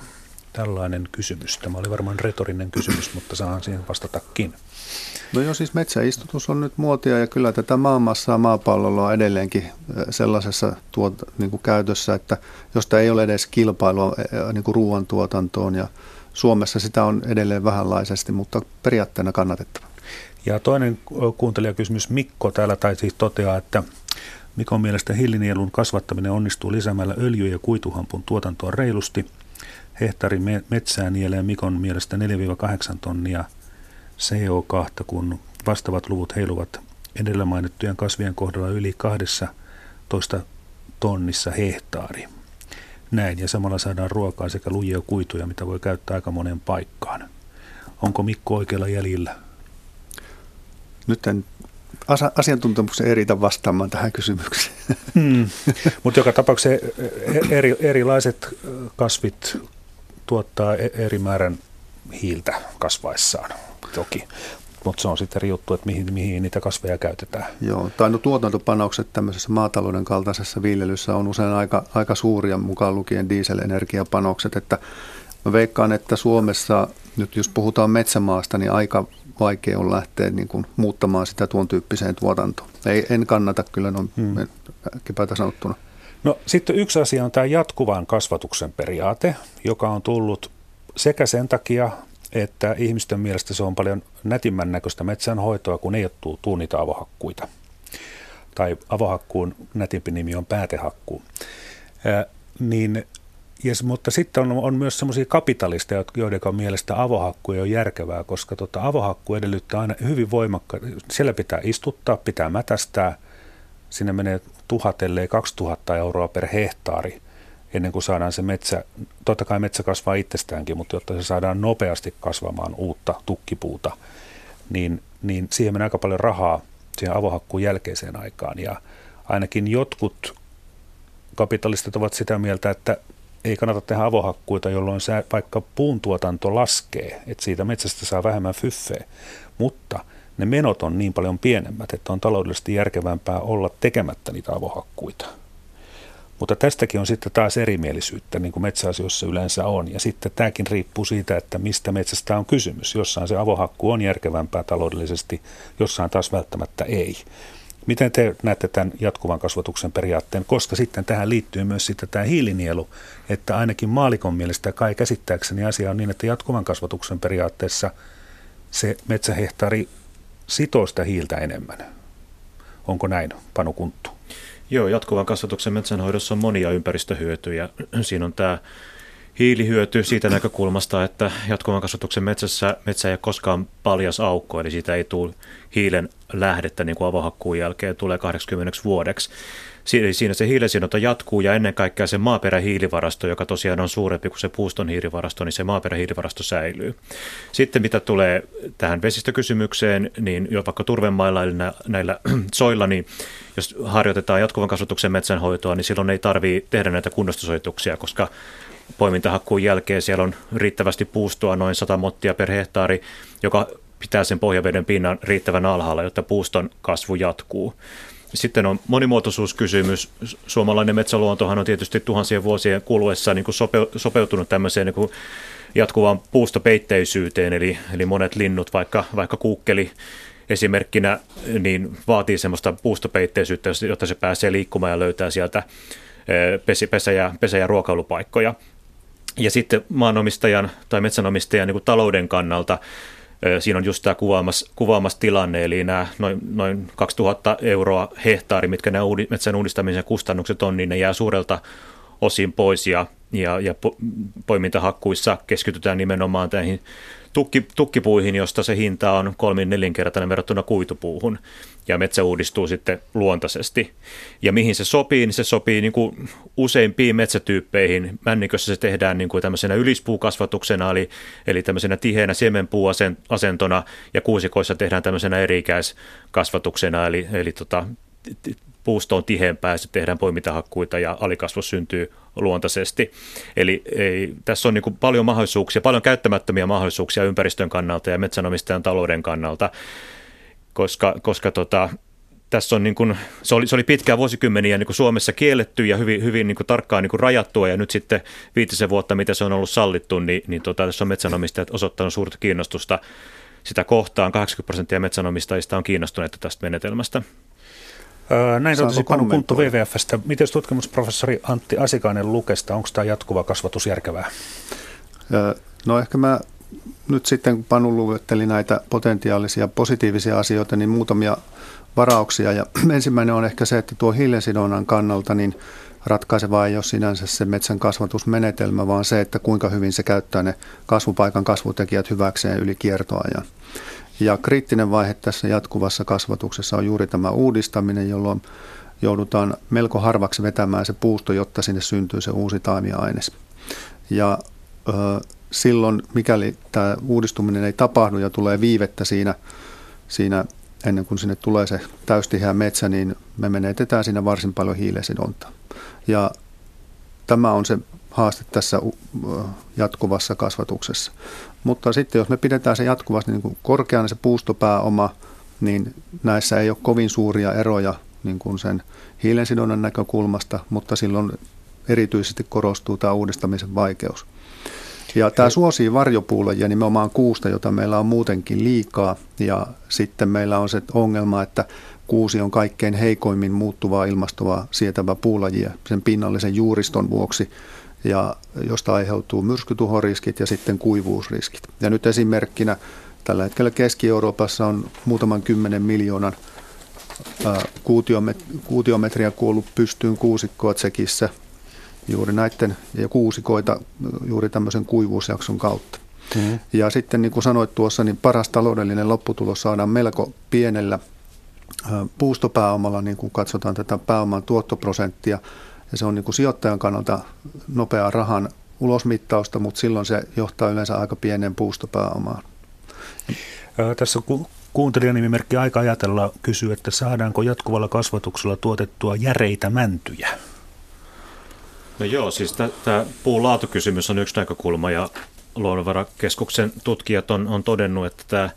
Tällainen kysymys. Tämä oli varmaan retorinen kysymys, mutta saan siihen vastatakin. No joo, siis metsäistutus on nyt muotia ja kyllä tätä maanmassaa maapallolla on edelleenkin sellaisessa niin kuin käytössä, että josta ei ole edes kilpailua niin kuin ruoantuotantoon ja Suomessa sitä on edelleen vähänlaisesti, mutta periaatteena kannatettava. Ja toinen kuuntelijakysymys Mikko täällä toteaa, että Mikon mielestä hiilinielun kasvattaminen onnistuu lisäämällä öljy- ja kuituhampun tuotantoa reilusti. Hehtaari metsää nielee Mikon mielestä 4-8 tonnia CO2, kun vastaavat luvut heiluvat edellä mainittujen kasvien kohdalla yli 12 tonnissa hehtaari. Näin, ja samalla saadaan ruokaa sekä lujia kuituja, mitä voi käyttää aika moneen paikkaan. Onko Mikko oikealla jäljellä? Nyt en asiantuntemuksen ei riitä vastaamaan tähän kysymykseen. Mutta joka tapauksessa erilaiset kasvit tuottaa eri määrän hiiltä kasvaessaan toki, mutta se on sitten eri juttu, että mihin niitä kasveja käytetään. Joo, tai no tuotantopanokset tämmöisessä maatalouden kaltaisessa viljelyssä on usein aika suuria, mukaan lukien dieselenergiapanokset, että mä veikkaan, että Suomessa nyt jos puhutaan metsämaasta, niin aika vaikea on lähteä niin kuin muuttamaan sitä tuon tyyppiseen tuotantoon. En kannata kyllä, äkkipäätä sanottuna. No sitten yksi asia on tämä jatkuvan kasvatuksen periaate, joka on tullut sekä sen takia, että ihmisten mielestä se on paljon nätimmän näköistä metsänhoitoa, kun ei ole tuu niitä avohakkuita. Tai avohakkuun nätimpi nimi on päätehakkuu. Mutta sitten on myös semmoisia kapitalisteja, joiden mielestä avohakku ei ole järkevää, koska avohakku edellyttää aina hyvin voimakkaita. Siellä pitää istuttaa, pitää mätästää. Sinne menee 1000–2000 euroa per hehtaari ennen kuin saadaan se metsä. Totta kai metsä kasvaa itsestäänkin, mutta jotta se saadaan nopeasti kasvamaan uutta tukkipuuta, niin siihen meni aika paljon rahaa siihen avohakkuun jälkeiseen aikaan. Ja ainakin jotkut kapitalistit ovat sitä mieltä, että ei kannata tehdä avohakkuita, jolloin vaikka puuntuotanto laskee, että siitä metsästä saa vähemmän fyffeä, mutta ne menot on niin paljon pienemmät, että on taloudellisesti järkevämpää olla tekemättä niitä avohakkuita. Mutta tästäkin on sitten taas erimielisyyttä, niin kuin metsäasioissa yleensä on. Ja sitten tämäkin riippuu siitä, että mistä metsästä on kysymys. Jossain se avohakku on järkevämpää taloudellisesti, jossain taas välttämättä ei. Miten te näette tämän jatkuvan kasvatuksen periaatteen? Koska sitten tähän liittyy myös sitten tämä hiilinielu, että ainakin maalikon mielestä kai käsittääkseni asia on niin, että jatkuvan kasvatuksen periaatteessa se metsähehtaari sitoo sitä hiiltä enemmän. Onko näin, Panu Kunttu? Joo, jatkuvan kasvatuksen metsänhoidossa on monia ympäristöhyötyjä. Siinä on tämä hiilihyöty siitä näkökulmasta, että jatkuvan kasvatuksen metsässä metsä ei ole koskaan paljas aukko, eli siitä ei tule hiilen lähdettä niin kuin avohakkuun jälkeen tulee 80 vuodeksi. Siinä se hiilensidonta jatkuu ja ennen kaikkea se maaperähiilivarasto, joka tosiaan on suurempi kuin se puuston hiilivarasto, niin se maaperähiilivarasto säilyy. Sitten mitä tulee tähän vesistökysymykseen, niin vaikka turvemailla eli näillä soilla, niin jos harjoitetaan jatkuvan kasvatuksen metsänhoitoa, niin silloin ei tarvitse tehdä näitä kunnostusojituksia, koska poimintahakkuun jälkeen siellä on riittävästi puustoa, noin 100 mottia per hehtaari, joka pitää sen pohjaveden pinnan riittävän alhaalla, jotta puuston kasvu jatkuu. Sitten on monimuotoisuuskysymys. Suomalainen metsäluontohan on tietysti tuhansien vuosien kuluessa niin kuin sopeutunut tämmöiseen niin kuin jatkuvaan puustopeitteisyyteen, eli monet linnut, vaikka kuukkeli esimerkkinä, niin vaatii semmoista puustopeitteisyyttä, jotta se pääsee liikkumaan ja löytää sieltä pesä- ja ruokailupaikkoja. Ja sitten maanomistajan tai metsänomistajan niin kuin talouden kannalta siinä on just tämä kuvaamas tilanne, eli nämä noin 2000 euroa hehtaari, mitkä nämä metsän uudistamisen kustannukset on, niin ne jää suurelta osin pois ja poimintahakkuissa keskitytään nimenomaan näihin tukkipuihin, josta se hinta on 3-4-kertainen verrattuna kuitupuuhun ja metsä uudistuu sitten luontaisesti. Ja mihin se sopii niin kuin useimpiin metsätyyppeihin. Männikössä se tehdään niin kuin tämmöisenä ylispuukasvatuksena, eli tämmöisenä tiheänä siemenpuuasentona ja kuusikoissa tehdään tämmöisenä eri-ikäiskasvatuksena, eli puusto on tiheämpää ja sitten tehdään poimintahakkuita ja alikasvu syntyy luontaisesti. Eli tässä on niin kuin paljon mahdollisuuksia, paljon käyttämättömiä mahdollisuuksia ympäristön kannalta ja metsänomistajan talouden kannalta, koska tässä on niin kuin, se oli pitkään vuosikymmeniä niin kuin Suomessa kielletty ja hyvin niin kuin tarkkaan niin kuin rajattua ja nyt sitten 5 vuotta, mitä se on ollut sallittu, niin tässä on metsänomistajat osoittanut suurta kiinnostusta sitä kohtaan. 80% metsänomistajista on kiinnostuneita tästä menetelmästä. Näin totesi Panu Kunttu WWF:stä. Miten tutkimusprofessori Antti Asikainen Lukesta, onko tämä jatkuva kasvatus järkevää? No ehkä mä nyt sitten kun Panu luetteli näitä potentiaalisia positiivisia asioita, niin muutamia varauksia. Ja ensimmäinen on ehkä se, että tuo hiilensidonnan kannalta niin ratkaisevaa ei ole sinänsä se metsän kasvatusmenetelmä, vaan se, että kuinka hyvin se käyttää ne kasvupaikan kasvutekijät hyväkseen yli kiertoajan. Ja kriittinen vaihe tässä jatkuvassa kasvatuksessa on juuri tämä uudistaminen, jolloin joudutaan melko harvaksi vetämään se puusto, jotta sinne syntyy se uusi taimiaines. Ja silloin, mikäli tämä uudistuminen ei tapahdu ja tulee viivettä siinä ennen kuin sinne tulee se täystiheä metsä, niin me menetetään siinä varsin paljon hiilensidontaa. Ja tämä on se haaste tässä jatkuvassa kasvatuksessa. Mutta sitten jos me pidetään se jatkuvasti niin kuin korkeana se puustopääoma, niin näissä ei ole kovin suuria eroja niin kuin sen hiilensidonnan näkökulmasta, mutta silloin erityisesti korostuu tämä uudistamisen vaikeus. Ja tämä suosii varjopuulajia nimenomaan kuusta, jota meillä on muutenkin liikaa. Ja sitten meillä on se ongelma, että kuusi on kaikkein heikoimmin muuttuvaa ilmastoa sietävä puulaji sen pinnallisen juuriston vuoksi, ja josta aiheutuu myrskytuhoriskit ja sitten kuivuusriskit. Ja nyt esimerkkinä tällä hetkellä Keski-Euroopassa on muutaman 10 miljoonan kuutiometriä kuollut pystyyn kuusikkoa Tsekissä juuri näiden ja kuusikoita juuri tämmöisen kuivuusjakson kautta. Mm-hmm. Ja sitten niin kuin sanoit tuossa, niin paras taloudellinen lopputulos saadaan melko pienellä puustopääomalla, niin kun katsotaan tätä pääoman tuottoprosenttia. Ja se on niin kuin sijoittajan kannalta nopeaa rahan ulosmittausta, mutta silloin se johtaa yleensä aika pieneen puustopääomaan. Tässä kuuntelijanimimerkki Aika ajatella kysyy, että saadaanko jatkuvalla kasvatuksella tuotettua järeitä mäntyjä? No joo, siis tämä puun laatukysymys on yksi näkökulma ja Luonnonvarakeskuksen tutkijat on todennut, että tämä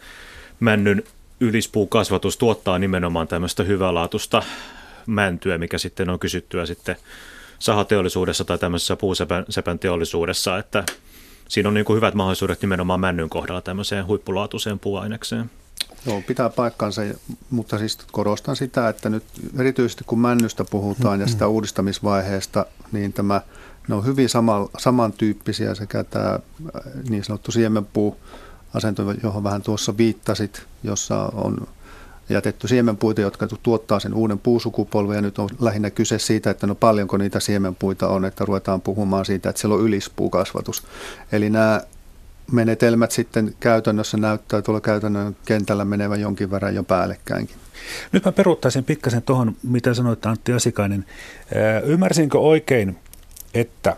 männyn ylispuukasvatus tuottaa nimenomaan tämmöistä hyvälaatuista mäntyä, mikä sitten on kysyttyä sitten sahateollisuudessa tai tämmöisessä puusepän teollisuudessa, että siinä on niin kuin hyvät mahdollisuudet nimenomaan männyn kohdalla tämmöiseen huippulaatuiseen puuainekseen. Joo, pitää paikkansa, mutta siis korostan sitä, että nyt erityisesti kun männystä puhutaan ja sitä uudistamisvaiheesta, niin tämä, ne on hyvin samantyyppisiä sekä tämä niin sanottu siemenpuuasento, johon vähän tuossa viittasit, jossa on jätetty siemenpuita, jotka tuottaa sen uuden puusukupolven, ja nyt on lähinnä kyse siitä, että no paljonko niitä siemenpuita on, että ruvetaan puhumaan siitä, että siellä on ylispuukasvatus. Eli nämä menetelmät sitten käytännössä näyttää tuolla käytännön kentällä menevän jonkin verran jo päällekkäänkin. Nyt mä peruuttaisin pikkasen tuohon, mitä sanoit Antti Asikainen. Ymmärsinkö oikein, että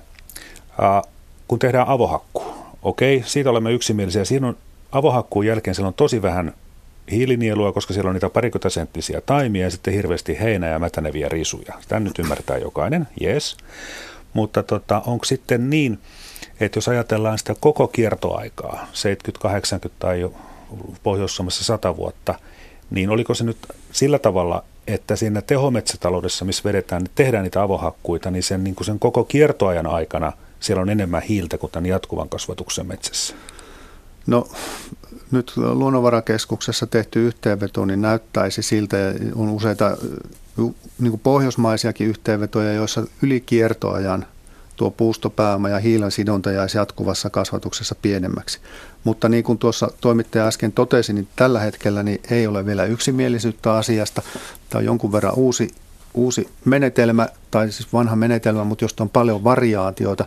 kun tehdään avohakku, okei, siitä olemme yksimielisiä, siinä on avohakkuun jälkeen siellä on tosi vähän hiilinielua, koska siellä on niitä parikymmentäsenttisiä taimia ja sitten hirveästi heinää ja mätäneviä risuja. Tämän nyt ymmärtää jokainen, jes. Mutta onko sitten niin, että jos ajatellaan sitä koko kiertoaikaa, 70, 80 tai Pohjois-Suomessa 100 vuotta, niin oliko se nyt sillä tavalla, että siinä tehometsätaloudessa, missä vedetään, tehdään niitä avohakkuita, niin sen koko kiertoajan aikana siellä on enemmän hiiltä kuin tämän jatkuvan kasvatuksen metsässä? No nyt Luonnonvarakeskuksessa tehty yhteenveto niin näyttäisi siltä, ja on useita niin kuin pohjoismaisiakin yhteenvetoja, joissa yli kiertoajan tuo puustopääoma ja hiilen sidonta jäisi jatkuvassa kasvatuksessa pienemmäksi. Mutta niin kuin tuossa toimittaja äsken totesi, niin tällä hetkellä niin ei ole vielä yksimielisyyttä asiasta. Tämä on jonkun verran uusi menetelmä, tai siis vanha menetelmä, mutta josta on paljon variaatioita,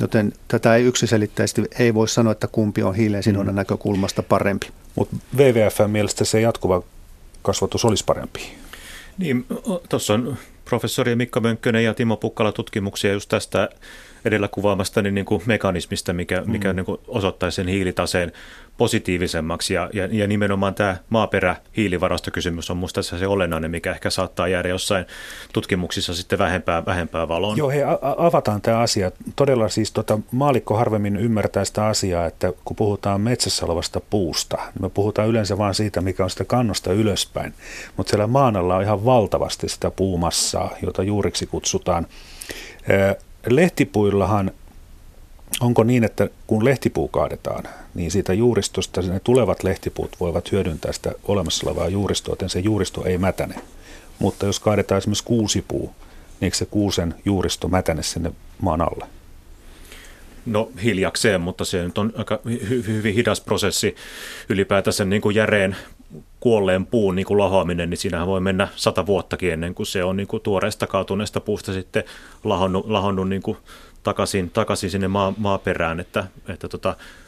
joten tätä ei yksiselitteisesti ei voi sanoa, että kumpi on hiilen sidonnan näkökulmasta parempi. Mutta WWF:n mielestä se jatkuva kasvatus olisi parempi. Niin, tuossa on professori Mikka Mönkkönen ja Timo Pukkala tutkimuksia just tästä edellä kuvaamasta niin kuin mekanismista, mikä niin kuin osoittaisi sen hiilitaseen positiivisemmaksi. Ja nimenomaan tämä maaperä-hiilivarastokysymys on minusta se olennainen, mikä ehkä saattaa jäädä jossain tutkimuksissa sitten vähempää valoon. Joo, hei, avataan tämä asia. Todella siis maalikko harvemmin ymmärtää sitä asiaa, että kun puhutaan metsässä olevasta puusta, niin me puhutaan yleensä vain siitä, mikä on sitä kannosta ylöspäin. Mutta siellä maan alla on ihan valtavasti sitä puumassaa, jota juuriksi kutsutaan. Lehtipuillahan, onko niin, että kun lehtipuu kaadetaan, niin siitä juuristosta ne tulevat lehtipuut voivat hyödyntää sitä olemassa olevaa juuristoa, joten se juuristo ei mätäne. Mutta jos kaadetaan esimerkiksi kuusipuu, niin eikö se kuusen juuristo mätäne sinne maan alle? No hiljakseen, mutta se nyt on aika hyvin hidas prosessi ylipäätään sen niin kuin järeen kuolleen puun niin kuin lahoaminen, niin siinähän voi mennä 100 vuottakin ennen kuin se on niin kuin tuoreesta kaatuneesta puusta sitten lahonnut niin kuin takaisin sinne maaperään, että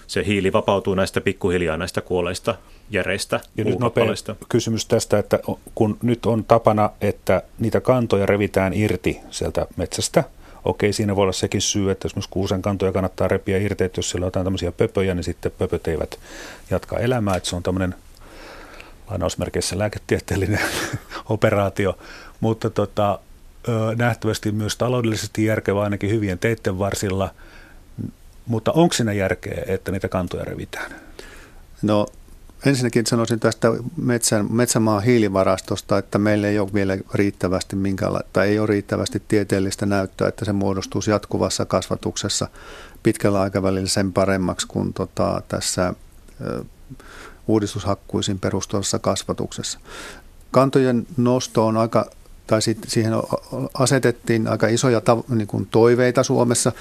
se hiili vapautuu näistä pikkuhiljaa näistä kuolleista järeistä puukappaleista. Kysymys tästä, että kun nyt on tapana, että niitä kantoja revitään irti sieltä metsästä. Okei, siinä voi olla sekin syy, että esimerkiksi kuusen kantoja kannattaa repiä irti, että jos siellä on jotain tämmöisiä pöpöjä, niin sitten pöpöt eivät jatka elämää, että se on tämmöinen lainausmerkeissä lääketieteellinen operaatio, mutta nähtävästi myös taloudellisesti järkevä ainakin hyvien teitten varsilla, mutta onko siinä järkeä, että niitä kantoja revitään? No ensinnäkin sanoisin tästä metsämaan hiilivarastosta, että meillä ei ole vielä riittävästi tieteellistä näyttöä, että se muodostuisi jatkuvassa kasvatuksessa pitkällä aikavälillä sen paremmaksi kuin tässä uudistushakkuisiin perustuvassa kasvatuksessa. Kantojen nosto on siihen asetettiin aika isoja niin kuin toiveita Suomessa.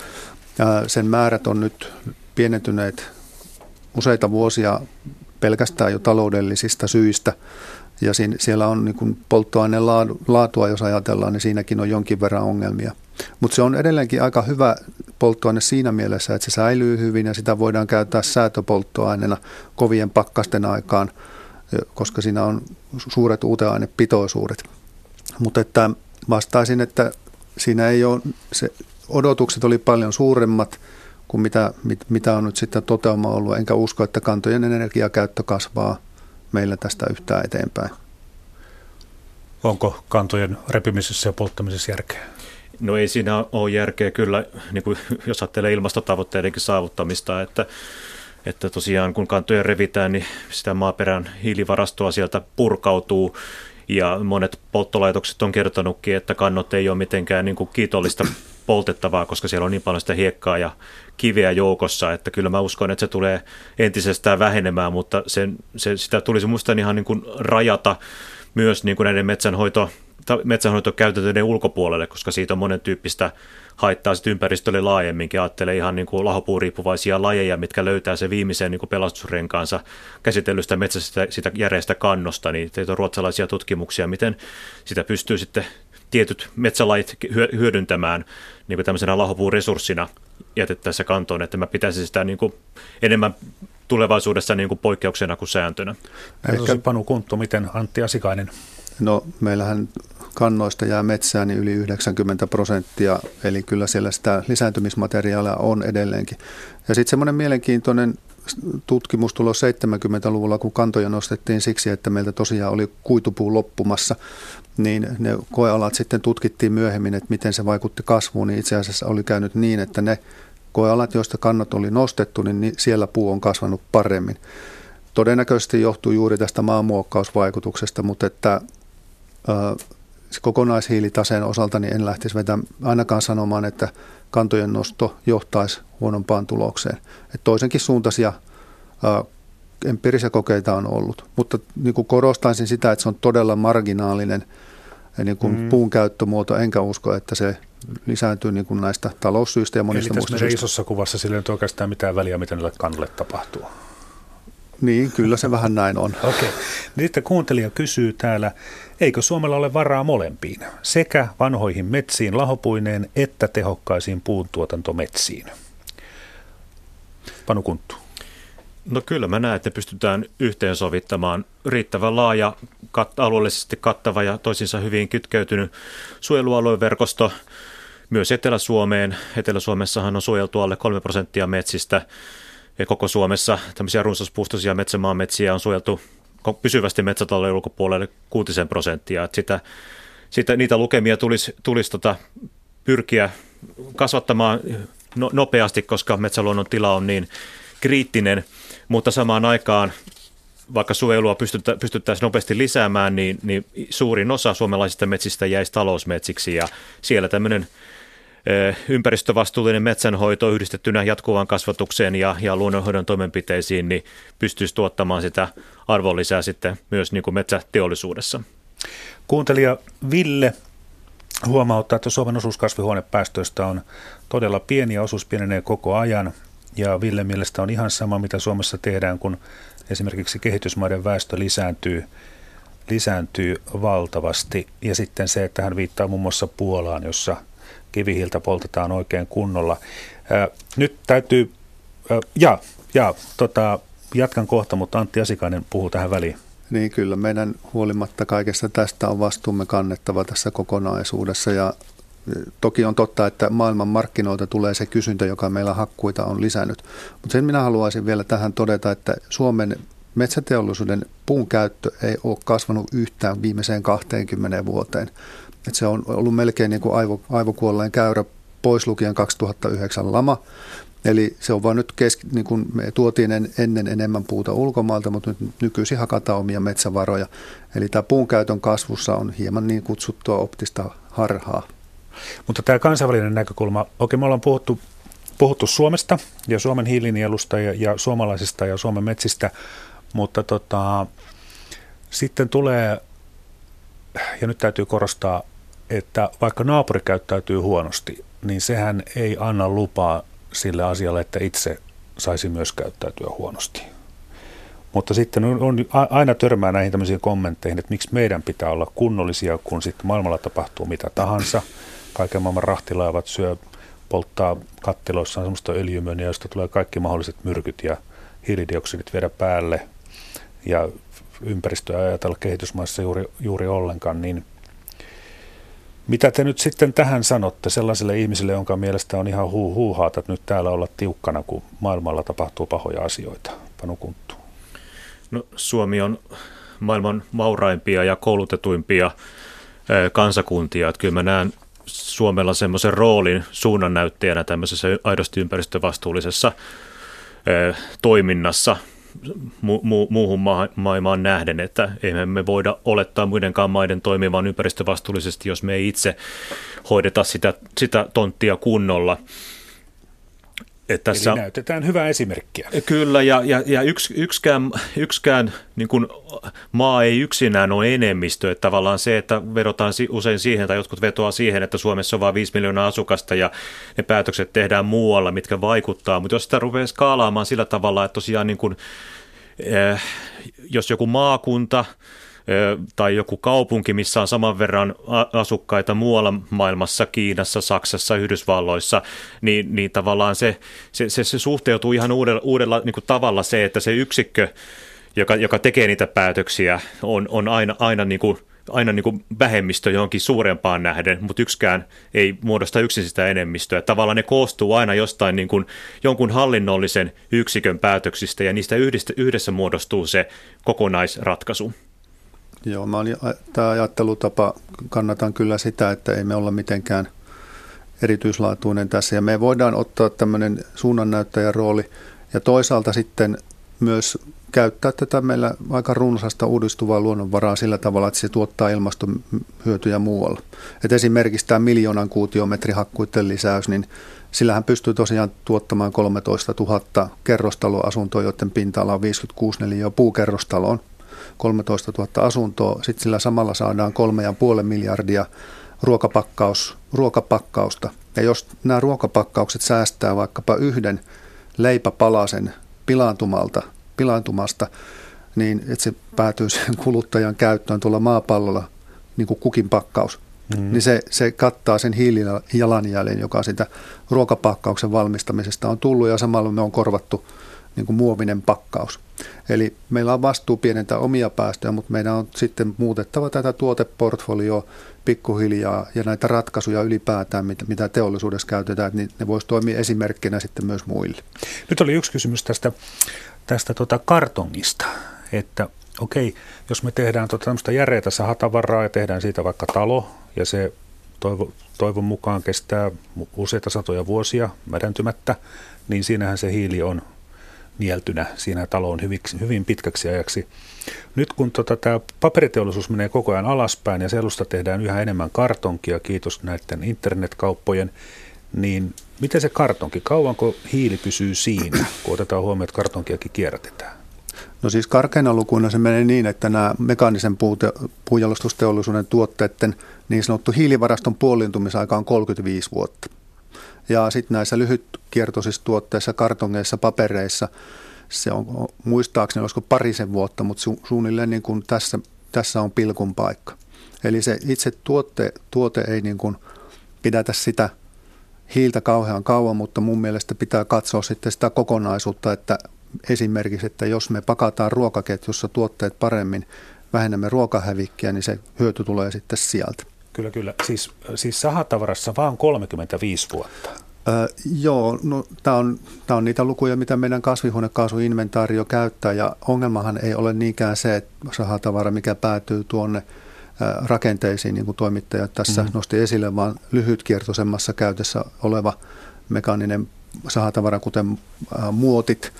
Sen määrät on nyt pienentyneet useita vuosia pelkästään jo taloudellisista syistä. Ja siellä on niin kuin polttoaineen laatua, jos ajatellaan, niin siinäkin on jonkin verran ongelmia. Mutta se on edelleenkin aika hyvä polttoaine siinä mielessä, että se säilyy hyvin ja sitä voidaan käyttää säätöpolttoaineena kovien pakkasten aikaan, koska siinä on suuret uuteainepitoisuudet. Mutta että vastaisin, että siinä ei ole, odotukset oli paljon suuremmat kuin mitä on nyt sitten toteuma ollut, enkä usko, että kantojen energiakäyttö kasvaa meillä tästä yhtään eteenpäin. Onko kantojen repimisessä ja polttamisessa järkeä? No ei siinä ole järkeä kyllä, niin kuin jos ajattelee ilmastotavoitteidenkin saavuttamista, että tosiaan kun kantoja revitään, niin sitä maaperän hiilivarastoa sieltä purkautuu. Ja monet polttolaitokset on kertonutkin, että kannot ei ole mitenkään niin kuin kiitollista poltettavaa, koska siellä on niin paljon sitä hiekkaa ja kiveä joukossa, että kyllä mä uskon, että se tulee entisestään vähenemään, mutta sitä tulisi muistaa ihan niin kuin rajata myös niin kuin näiden metsänhoitokäytäntöiden ulkopuolelle, koska siitä on monen tyyppistä haittaa sitten ympäristölle laajemminkin. Ajattelee ihan niin kuin lahopuuriippuvaisia lajeja, mitkä löytää sen viimeisen niin kuin pelastusrenkaansa käsitellystä metsästä, sitä järeistä kannosta. Niin teitä on ruotsalaisia tutkimuksia, miten sitä pystyy sitten tietyt metsälajit hyödyntämään niin kuin tämmöisenä lahopuuresurssina jätettäessä kantoon, että mä pitäisin sitä niin kuin enemmän tulevaisuudessa niin kuin poikkeuksena kuin sääntönä. Ehkä Panu Kunttu, miten Antti Asikainen? No meillähän kannoista jää metsään niin yli 90%, eli kyllä siellä sitä lisääntymismateriaalia on edelleenkin. Ja sitten semmoinen mielenkiintoinen tutkimus tulos 70-luvulla, kun kantoja nostettiin siksi, että meiltä tosiaan oli kuitupuu loppumassa, niin ne koealat sitten tutkittiin myöhemmin, että miten se vaikutti kasvuun, niin itse asiassa oli käynyt niin, että ne koealat, joista kannot oli nostettu, niin siellä puu on kasvanut paremmin. Todennäköisesti johtuu juuri tästä maanmuokkausvaikutuksesta, mutta että kokonaishiilitaseen osalta niin en lähtisi ainakaan sanomaan, että kantojen nosto johtaisi huonompaan tulokseen. Että toisenkin suuntaisia empiirisiä kokeita on ollut, mutta niin kuin korostaisin sitä, että se on todella marginaalinen niin kuin puun käyttömuoto, enkä usko, että se lisääntyy niin kuin näistä taloussyistä ja monista muista syistä. Eli tässä isossa kuvassa sillä ei nyt oikeastaan mitään väliä, mitä niille kannalle tapahtuu. Niin, kyllä se vähän näin on. Okei. Sitten kuuntelija kysyy täällä, eikö Suomella ole varaa molempiin, sekä vanhoihin metsiin lahopuineen että tehokkaisiin puuntuotantometsiin? Panu Kunttu. No kyllä mä näen, että pystytään yhteensovittamaan riittävän laaja, alueellisesti kattava ja toisiinsa hyvin kytkeytynyt suojelualueverkosto myös Etelä-Suomeen. Etelä-Suomessahan on suojeltu alle 3% metsistä. Ja koko Suomessa tämmöisiä runsaspuustoisia metsämaametsiä on suojeltu pysyvästi metsätalouden ulkopuolelle 6%. Niitä lukemia tulisi pyrkiä kasvattamaan nopeasti, koska metsäluonnon tila on niin kriittinen, mutta samaan aikaan vaikka suojelua pystyttäisiin nopeasti lisäämään, niin suurin osa suomalaisista metsistä jäisi talousmetsiksi ja siellä tämmöinen ympäristövastuullinen metsänhoito yhdistettynä jatkuvaan kasvatukseen ja luonnonhoidon toimenpiteisiin, niin pystyisi tuottamaan sitä arvonlisää sitten myös niin kuin metsäteollisuudessa. Kuuntelija Ville huomauttaa, että Suomen osuus kasvihuonepäästöistä on todella pieni ja osuus pienenee koko ajan. Ja Ville mielestä on ihan sama, mitä Suomessa tehdään, kun esimerkiksi kehitysmaiden väestö lisääntyy valtavasti. Ja sitten se, että hän viittaa muun muassa Puolaan, jossa kivihiiltä poltetaan oikein kunnolla. Nyt täytyy, jatkan kohta, mutta Antti Asikainen puhuu tähän väliin. Niin kyllä, meidän huolimatta kaikesta tästä on vastuumme kannettava tässä kokonaisuudessa. Ja toki on totta, että maailman markkinoilta tulee se kysyntä, joka meillä hakkuita on lisännyt. Mutta sen minä haluaisin vielä tähän todeta, että Suomen metsäteollisuuden puun käyttö ei ole kasvanut yhtään viimeiseen 20 vuoteen. Että se on ollut melkein niin kuin aivokuolleen käyrä pois lukien 2009 lama. Eli se on vaan nyt, niin kuin me tuotiin ennen enemmän puuta ulkomailta, mutta nyt nykyisin hakataan omia metsävaroja. Eli tämä puun käytön kasvussa on hieman niin kutsuttua optista harhaa. Mutta tämä kansainvälinen näkökulma, okei me ollaan puhuttu Suomesta ja Suomen hiilinielusta ja suomalaisista ja Suomen metsistä, mutta sitten tulee, ja nyt täytyy korostaa, että vaikka naapuri käyttäytyy huonosti, niin sehän ei anna lupaa sille asialle, että itse saisi myös käyttäytyä huonosti. Mutta sitten on aina törmää näihin tämmöisiin kommentteihin, että miksi meidän pitää olla kunnollisia, kun sitten maailmalla tapahtuu mitä tahansa. Kaiken maailman rahtilaivat polttaa kattiloissaan semmoista öljymöniä, josta tulee kaikki mahdolliset myrkyt ja hiilidioksidit viedä päälle ja ympäristöä ajatella kehitysmaissa juuri ollenkaan, niin mitä te nyt sitten tähän sanotte sellaiselle ihmiselle, jonka mielestä on ihan huuhaata, että nyt täällä olla tiukkana, kun maailmalla tapahtuu pahoja asioita? Panu Kunttu. No, Suomi on maailman vauraimpia ja koulutetuimpia kansakuntia. Että kyllä mä näen Suomella semmoisen roolin suunnannäyttäjänä tämmöisessä aidosti ympäristövastuullisessa toiminnassa muuhun maailmaan nähden, että emme me voida olettaa muidenkaan maiden toimivan ympäristövastuullisesti, jos me ei itse hoideta sitä tonttia kunnolla. Että eli tässä näytetään hyvää esimerkkiä. Kyllä, ja yksikään niin kuin maa ei yksinään ole enemmistö. Että tavallaan se, että vedotaan usein siihen, tai jotkut vetoaa siihen, että Suomessa on vain 5 miljoonaa asukasta, ja ne päätökset tehdään muualla, mitkä vaikuttaa. Mutta jos sitä rupeaa skaalaamaan sillä tavalla, että tosiaan niin kuin, jos joku maakunta tai joku kaupunki, missä on saman verran asukkaita muualla maailmassa, Kiinassa, Saksassa, Yhdysvalloissa, niin tavallaan se suhteutuu ihan uudella niin kuin tavalla se, että se yksikkö, joka tekee niitä päätöksiä, on aina niin kuin vähemmistö johonkin suurempaan nähden, mutta yksikään ei muodosta yksin sitä enemmistöä. Tavallaan ne koostuu aina jostain niin kuin jonkun hallinnollisen yksikön päätöksistä, ja niistä yhdessä muodostuu se kokonaisratkaisu. Joo, tämä ajattelutapa, kannatan kyllä sitä, että ei me olla mitenkään erityislaatuinen tässä. Ja me voidaan ottaa tämmöinen suunnannäyttäjän rooli ja toisaalta sitten myös käyttää tätä meillä aika runsasta uudistuvaa luonnonvaraa sillä tavalla, että se tuottaa ilmastohyötyjä muualla. Et esimerkiksi tämä 1 000 000 kuutiometrin hakkuiden lisäys, niin sillähän pystyy tosiaan tuottamaan 13 000 kerrostaloasuntoa, joiden pinta-ala on 56 neliöä puukerrostaloon. 13 000 asuntoa, sitten sillä samalla saadaan 3,5 miljardia ruokapakkausta. Ja jos nämä ruokapakkaukset säästää vaikkapa yhden leipäpalasen pilaantumasta, niin että se päätyy sen kuluttajan käyttöön tuolla maapallolla, niin kuin kukin pakkaus, niin se kattaa sen hiilijalanjäljen, joka sitä ruokapakkauksen valmistamisesta on tullut, ja samalla me on korvattu niin kuin muovinen pakkaus. Eli meillä on vastuu pienentää omia päästöjä, mutta meidän on sitten muutettava tätä tuoteportfolioa pikkuhiljaa ja näitä ratkaisuja ylipäätään, mitä teollisuudessa käytetään, niin ne voisi toimia esimerkkinä sitten myös muille. Nyt oli yksi kysymys tästä kartongista, että okei, jos me tehdään tämmöistä järeätä sahatavaraa ja tehdään siitä vaikka talo ja se toivon mukaan kestää useita satoja vuosia mädäntymättä, niin siinähän se hiili on nieltynä siinä taloon hyvin pitkäksi ajaksi. Nyt kun tämä paperiteollisuus menee koko ajan alaspäin ja selusta tehdään yhä enemmän kartonkia, kiitos näiden internetkauppojen, niin miten se kartonki, kauanko hiili pysyy siinä, kun otetaan huomioon, että kartonkiakin kierrätetään? No siis karkeana lukuina se menee niin, että nämä mekaanisen puunjalostusteollisuuden tuotteiden niin sanottu hiilivaraston puoliintumisaika on 35 vuotta. Ja sitten näissä lyhytkiertoisissa tuotteissa, kartongeissa, papereissa, se on muistaakseni olisiko parisen vuotta, mutta suunnilleen niin kuin tässä on pilkun paikka. Eli se itse tuote ei niin kuin pidätä sitä hiiltä kauhean kauan, mutta mun mielestä pitää katsoa sitten sitä kokonaisuutta, että esimerkiksi, että jos me pakataan ruokaketjussa tuotteet paremmin, vähennämme ruokahävikkiä, niin se hyöty tulee sitten sieltä. Kyllä. Siis sahatavarassa vaan 35 vuotta. Joo, no tämä on niitä lukuja, mitä meidän kasvihuonekaasuinventaario käyttää, ja ongelmahan ei ole niinkään se, että sahatavara, mikä päätyy tuonne rakenteisiin, niin kuin toimittaja tässä nosti esille, vaan lyhytkiertoisemmassa käytössä oleva mekaaninen sahatavara, kuten muotit,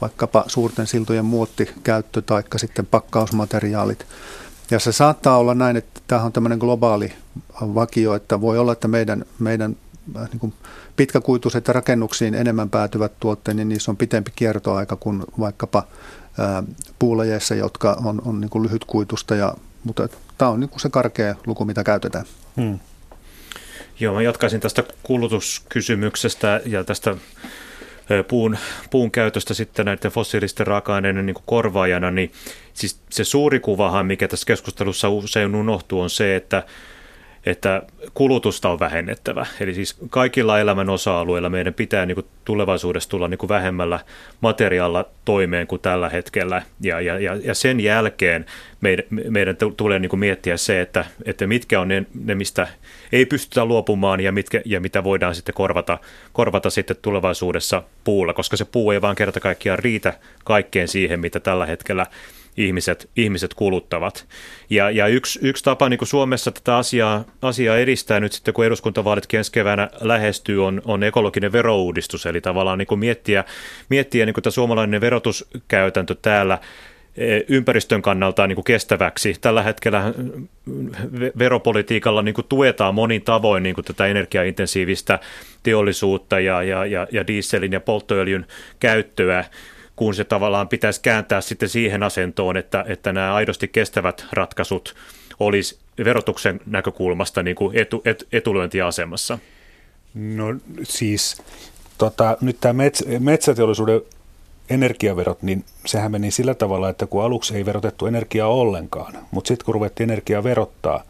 vaikkapa suurten siltojen muottikäyttö tai sitten pakkausmateriaalit. Ja se saattaa olla näin, että tämähän on tämmöinen globaali vakio, että voi olla, että meidän niin kuin pitkäkuituiset rakennuksiin enemmän päätyvät tuotteet, niin niissä on pitempi kiertoaika kuin vaikkapa puulajeissa, jotka on niin kuin lyhytkuitusta, mutta tämä on niin kuin se karkea luku, mitä käytetään. Joo, mä jatkaisin tästä kulutuskysymyksestä ja tästä puun käytöstä sitten näiden fossiilisten raaka-aineiden niin kuin korvaajana, niin siis se suuri kuvahan, mikä tässä keskustelussa usein unohtuu, on se, että että kulutusta on vähennettävä. Eli siis kaikilla elämän osa-alueilla meidän pitää tulevaisuudessa tulla vähemmällä materiaalilla toimeen kuin tällä hetkellä. Ja sen jälkeen meidän tulee miettiä se, että mitkä on ne, mistä ei pystytä luopumaan ja mitä voidaan sitten korvata sitten tulevaisuudessa puulla, koska se puu ei vaan kerta kaikkiaan riitä kaikkeen siihen, mitä tällä hetkellä ihmiset kuluttavat. Ja yksi tapa Suomessa tätä asiaa edistää nyt sitten, kun eduskuntavaalitkin ensi keväänä lähestyy, on ekologinen verouudistus. Eli tavallaan miettiä tämä suomalainen verotuskäytäntö täällä ympäristön kannalta kestäväksi. Tällä hetkellä veropolitiikalla tuetaan monin tavoin tätä energiaintensiivistä teollisuutta ja dieselin ja polttoöljyn käyttöä, kun se tavallaan pitäisi kääntää sitten siihen asentoon, että nämä aidosti kestävät ratkaisut olisi verotuksen näkökulmasta etulyöntiasemassa. No siis nyt tämä metsäteollisuuden energiaverot, niin sehän meni sillä tavalla, että kun aluksi ei verotettu energiaa ollenkaan, mutta sitten kun ruvettiin energiaa verottaa,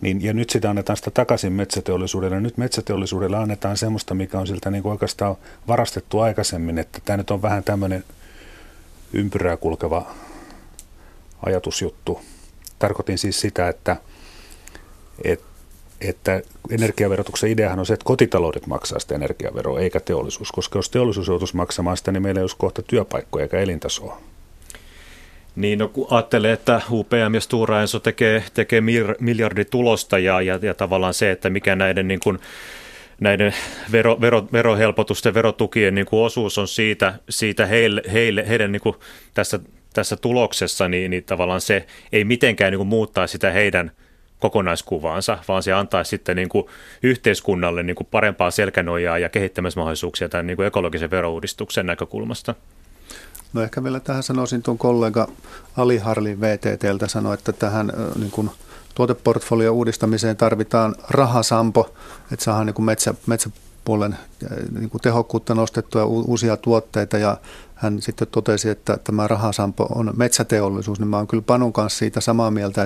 niin, ja nyt sitä annetaan sitä takaisin metsäteollisuudelle. Nyt metsäteollisuudelle annetaan semmoista, mikä on siltä oikeastaan varastettu aikaisemmin, että tämä nyt on vähän tämmöinen ympyrää kulkeva ajatusjuttu. Tarkoitin siis sitä, että energiaverotuksen ideahan on se, että kotitaloudet maksaa sitä energiaveroa, eikä teollisuus. Koska jos teollisuus joutuisi maksamaan sitä, niin meillä ei olisi kohta työpaikkoja eikä elintasoa. Niin, kun ajattelee, että UPM ja Stora Enso tekee miljarditulosta ja tavallaan se, että mikä näiden, näiden verohelpotusten, verotukien osuus on siitä heidän tässä tuloksessa, niin tavallaan se ei mitenkään muuttaa sitä heidän kokonaiskuvaansa, vaan se antaisi sitten yhteiskunnalle parempaa selkänojaa ja kehittämismahdollisuuksia tämän ekologisen verouudistuksen näkökulmasta. No ehkä vielä tähän sanoisin, tuon kollega Ali Harlin VTT:ltä sanoi, että tähän tuoteportfolion uudistamiseen tarvitaan rahasampo, että saadaan metsäpuolen tehokkuutta nostettua, uusia tuotteita, ja hän sitten totesi, että tämä rahasampo on metsäteollisuus, niin mä oon kyllä Panun kanssa siitä samaa mieltä,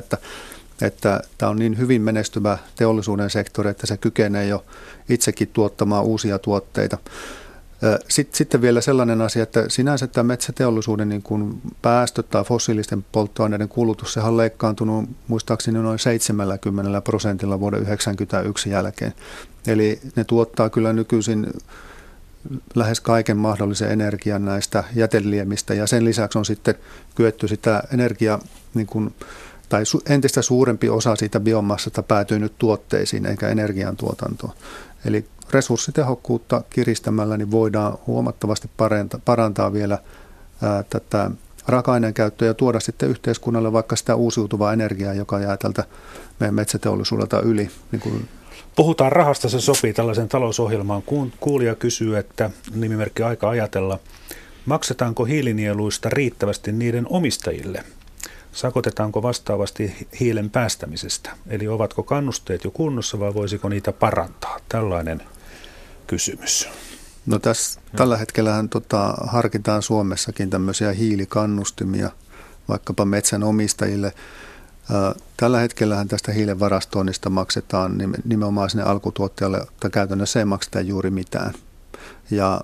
että tämä on niin hyvin menestyvä teollisuuden sektori, että se kykenee jo itsekin tuottamaan uusia tuotteita. Sitten vielä sellainen asia, että sinänsä tämä metsäteollisuuden päästöt tai fossiilisten polttoaineiden kulutus, sehän on leikkaantunut muistaakseni noin 70% vuoden 1991 jälkeen. Eli ne tuottaa kyllä nykyisin lähes kaiken mahdollisen energian näistä jäteliemistä, ja sen lisäksi on sitten kyetty sitä energiaa, tai entistä suurempi osa siitä biomassasta päätyy nyt tuotteisiin eikä energiantuotantoon. Eli resurssitehokkuutta kiristämällä niin voidaan huomattavasti parantaa vielä tätä raaka-aineen käyttöä ja tuoda sitten yhteiskunnalle vaikka sitä uusiutuvaa energiaa, joka jää tältä meidän metsäteollisuudelta yli. Puhutaan rahasta, se sopii tällaisen talousohjelmaan. Kuulija kysyy, että nimimerkki aika ajatella, maksetaanko hiilinieluista riittävästi niiden omistajille? Sakotetaanko vastaavasti hiilen päästämisestä? Eli ovatko kannusteet jo kunnossa vai voisiko niitä parantaa? Tällainen kysymys. No tällä hetkellähän harkitaan Suomessakin tämmöisiä hiilikannustimia vaikkapa metsänomistajille. Tällä hetkellähän tästä hiilen varastoinnista maksetaan nimenomaan sinne alkutuottajalle, mutta käytännössä ei makseta juuri mitään. Ja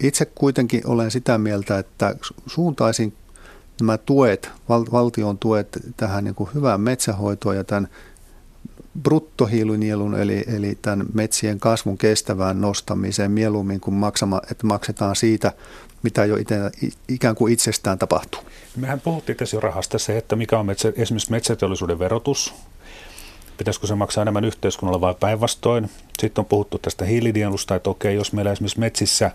itse kuitenkin olen sitä mieltä, että suuntaisin nämä tuet, valtion tuet tähän hyvään metsänhoitoon ja tämän bruttohiilinielun eli tämän metsien kasvun kestävään nostamiseen mieluummin kuin että maksetaan siitä, mitä jo ikään kuin itsestään tapahtuu. Mehän puhuttiin tässä jo rahasta se, että mikä on esimerkiksi metsäteollisuuden verotus. Pitäisikö se maksaa enemmän yhteiskunnalle vai päinvastoin? Sitten on puhuttu tästä hiilinielusta, että okei, jos meillä esimerkiksi metsissä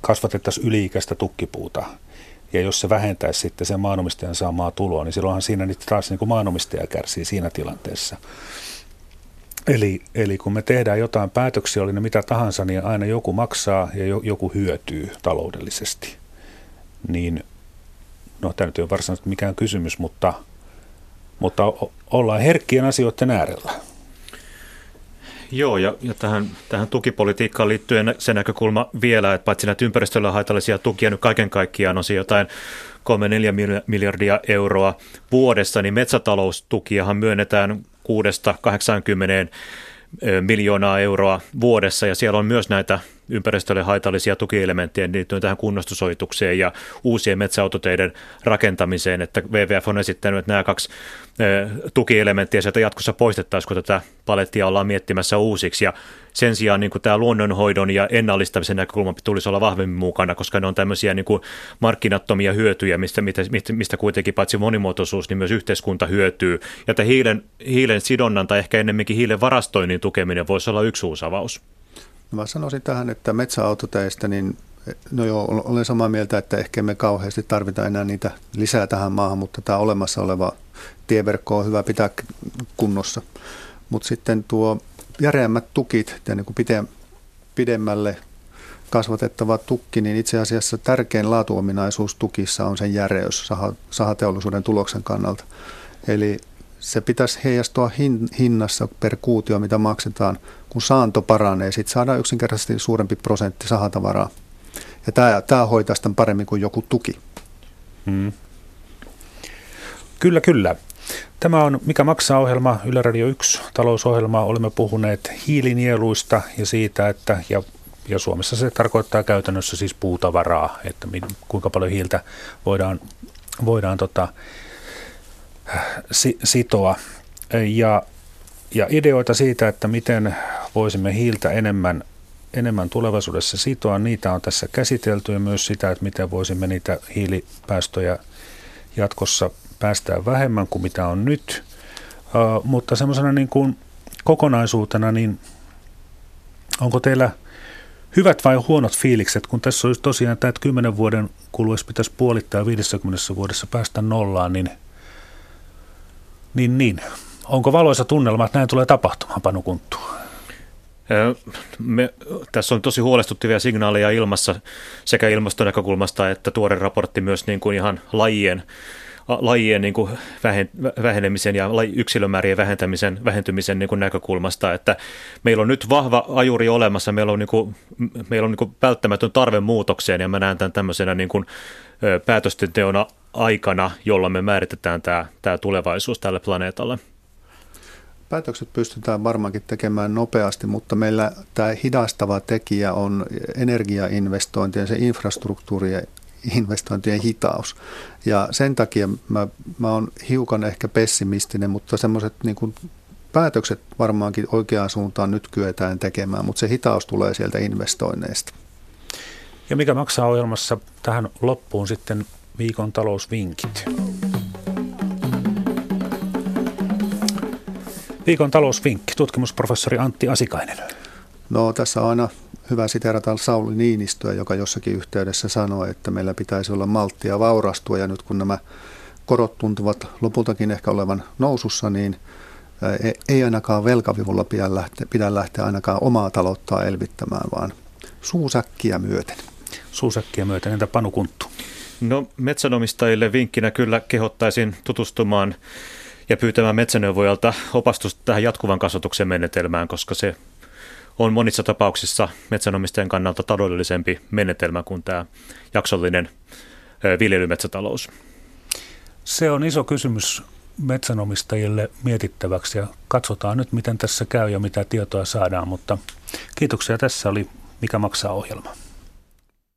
kasvatettaisiin yli-ikäistä tukkipuuta, ja jos se vähentäisi sitten sen maanomistajan saamaa tuloa, niin silloinhan siinä nyt taas maanomistaja kärsii siinä tilanteessa. Eli kun me tehdään jotain päätöksiä, oli ne mitä tahansa, niin aina joku maksaa ja joku hyötyy taloudellisesti. Niin, no tämä nyt ei ole varsinaisesti mikään kysymys, mutta ollaan herkkien asioiden äärellä. Joo, ja tähän tukipolitiikkaan liittyen se näkökulma vielä, että paitsi näitä ympäristöllä haitallisia tukia nyt kaiken kaikkiaan on se jotain 3-4 miljardia euroa vuodessa, niin metsätaloustukiahan myönnetään 6–80 miljoonaa euroa vuodessa, ja siellä on myös näitä ympäristölle haitallisia tukielementtejä liittyen tähän kunnostusoitukseen ja uusien metsäautoteiden rakentamiseen, että WWF on esittänyt, että nämä kaksi tukielementtiä sieltä jatkossa poistettaisiin, kun tätä palettia ollaan miettimässä uusiksi, ja sen sijaan niin kuin tämä luonnonhoidon ja ennallistamisen näkökulma tulisi olla vahvemmin mukana, koska ne on tämmöisiä niin kuin markkinattomia hyötyjä, mistä kuitenkin paitsi monimuotoisuus, niin myös yhteiskunta hyötyy, ja tämä hiilen sidonnan tai ehkä ennemminkin hiilen varastoinnin tukeminen voisi olla yksi uusi avaus. Mä sanoisin tähän, että metsäautoteistä, niin no joo, olen samaa mieltä, että ehkä me kauheasti tarvitaan enää niitä lisää tähän maahan, mutta tämä olemassa oleva tieverkko on hyvä pitää kunnossa. Mutta sitten tuo järeämmät tukit, ja niin kuin pidemmälle kasvatettava tukki, niin itse asiassa tärkein laatuominaisuus tukissa on sen järeys sahateollisuuden tuloksen kannalta. Eli se pitäisi heijastua hinnassa per kuutio, mitä maksetaan, kun saanto paranee. Sitten saadaan yksinkertaisesti suurempi prosentti sahatavaraa. Ja tämä hoitaa sitten paremmin kuin joku tuki. Hmm. Kyllä, kyllä. Tämä on Mikä maksaa -ohjelma, Yle Radio 1 talousohjelma. Olemme puhuneet hiilinieluista ja siitä, että ja Suomessa se tarkoittaa käytännössä siis puutavaraa, että kuinka paljon hiiltä voidaan sitoa ja ideoita siitä, että miten voisimme hiiltä enemmän tulevaisuudessa sitoa. Niitä on tässä käsitelty, ja myös sitä, että miten voisimme niitä hiilipäästöjä jatkossa päästää vähemmän kuin mitä on nyt. Mutta semmoisena niin kuin kokonaisuutena, niin onko teillä hyvät vai huonot fiilikset, kun tässä olisi tosiaan tämä, että 10 vuoden kuluessa pitäisi puolittaa 50 vuodessa päästä nollaan, niin. Onko valoisa tunnelma, että näin tulee tapahtumaan, Panu Kunttu? Tässä on tosi huolestuttavia signaaleja ilmassa sekä ilmastonäkökulmasta että tuore raportti myös niin kuin ihan lajien niin kuin vähenemisen ja yksilömäärien vähentymisen niin kuin näkökulmasta, että meillä on nyt vahva ajuri olemassa, meillä on välttämätön tarve muutokseen, ja mä näen tämän tämmöisenä niin kuin päätöstenteona aikana, jolla me määritetään tämä tulevaisuus tälle planeetalle. Päätökset pystytään varmaankin tekemään nopeasti, mutta meillä tämä hidastava tekijä on energiainvestointien, se infrastruktuurien investointien hitaus. Ja sen takia mä olen hiukan ehkä pessimistinen, mutta semmoiset niin kuin päätökset varmaankin oikeaan suuntaan nyt kyetään tekemään, mutta se hitaus tulee sieltä investoinneista. Ja Mikä maksaa -ohjelmassa tähän loppuun sitten viikon talousvinkit. Viikon talousvinkki, tutkimusprofessori Antti Asikainen. No, tässä on aina hyvä siteerata Sauli Niinistöä, joka jossakin yhteydessä sanoi, että meillä pitäisi olla malttia vaurastua, ja nyt kun nämä korot tuntuvat lopultakin ehkä olevan nousussa, niin ei ainakaan velkavivulla pidä lähteä ainakaan omaa talouttaan elvittämään, vaan suusäkkiä myöten. Suusäkkiä myöten. Entä Panu Kunttu? No, metsänomistajille vinkkinä kyllä kehottaisin tutustumaan ja pyytämään metsäneuvojalta opastusta tähän jatkuvan kasvatuksen menetelmään, koska se on monissa tapauksissa metsänomistajan kannalta taloudellisempi menetelmä kuin tämä jaksollinen viljelymetsätalous. Se on iso kysymys metsänomistajille mietittäväksi, ja katsotaan nyt, miten tässä käy ja mitä tietoa saadaan, mutta kiitoksia. Tässä oli Mikä maksaa -ohjelma.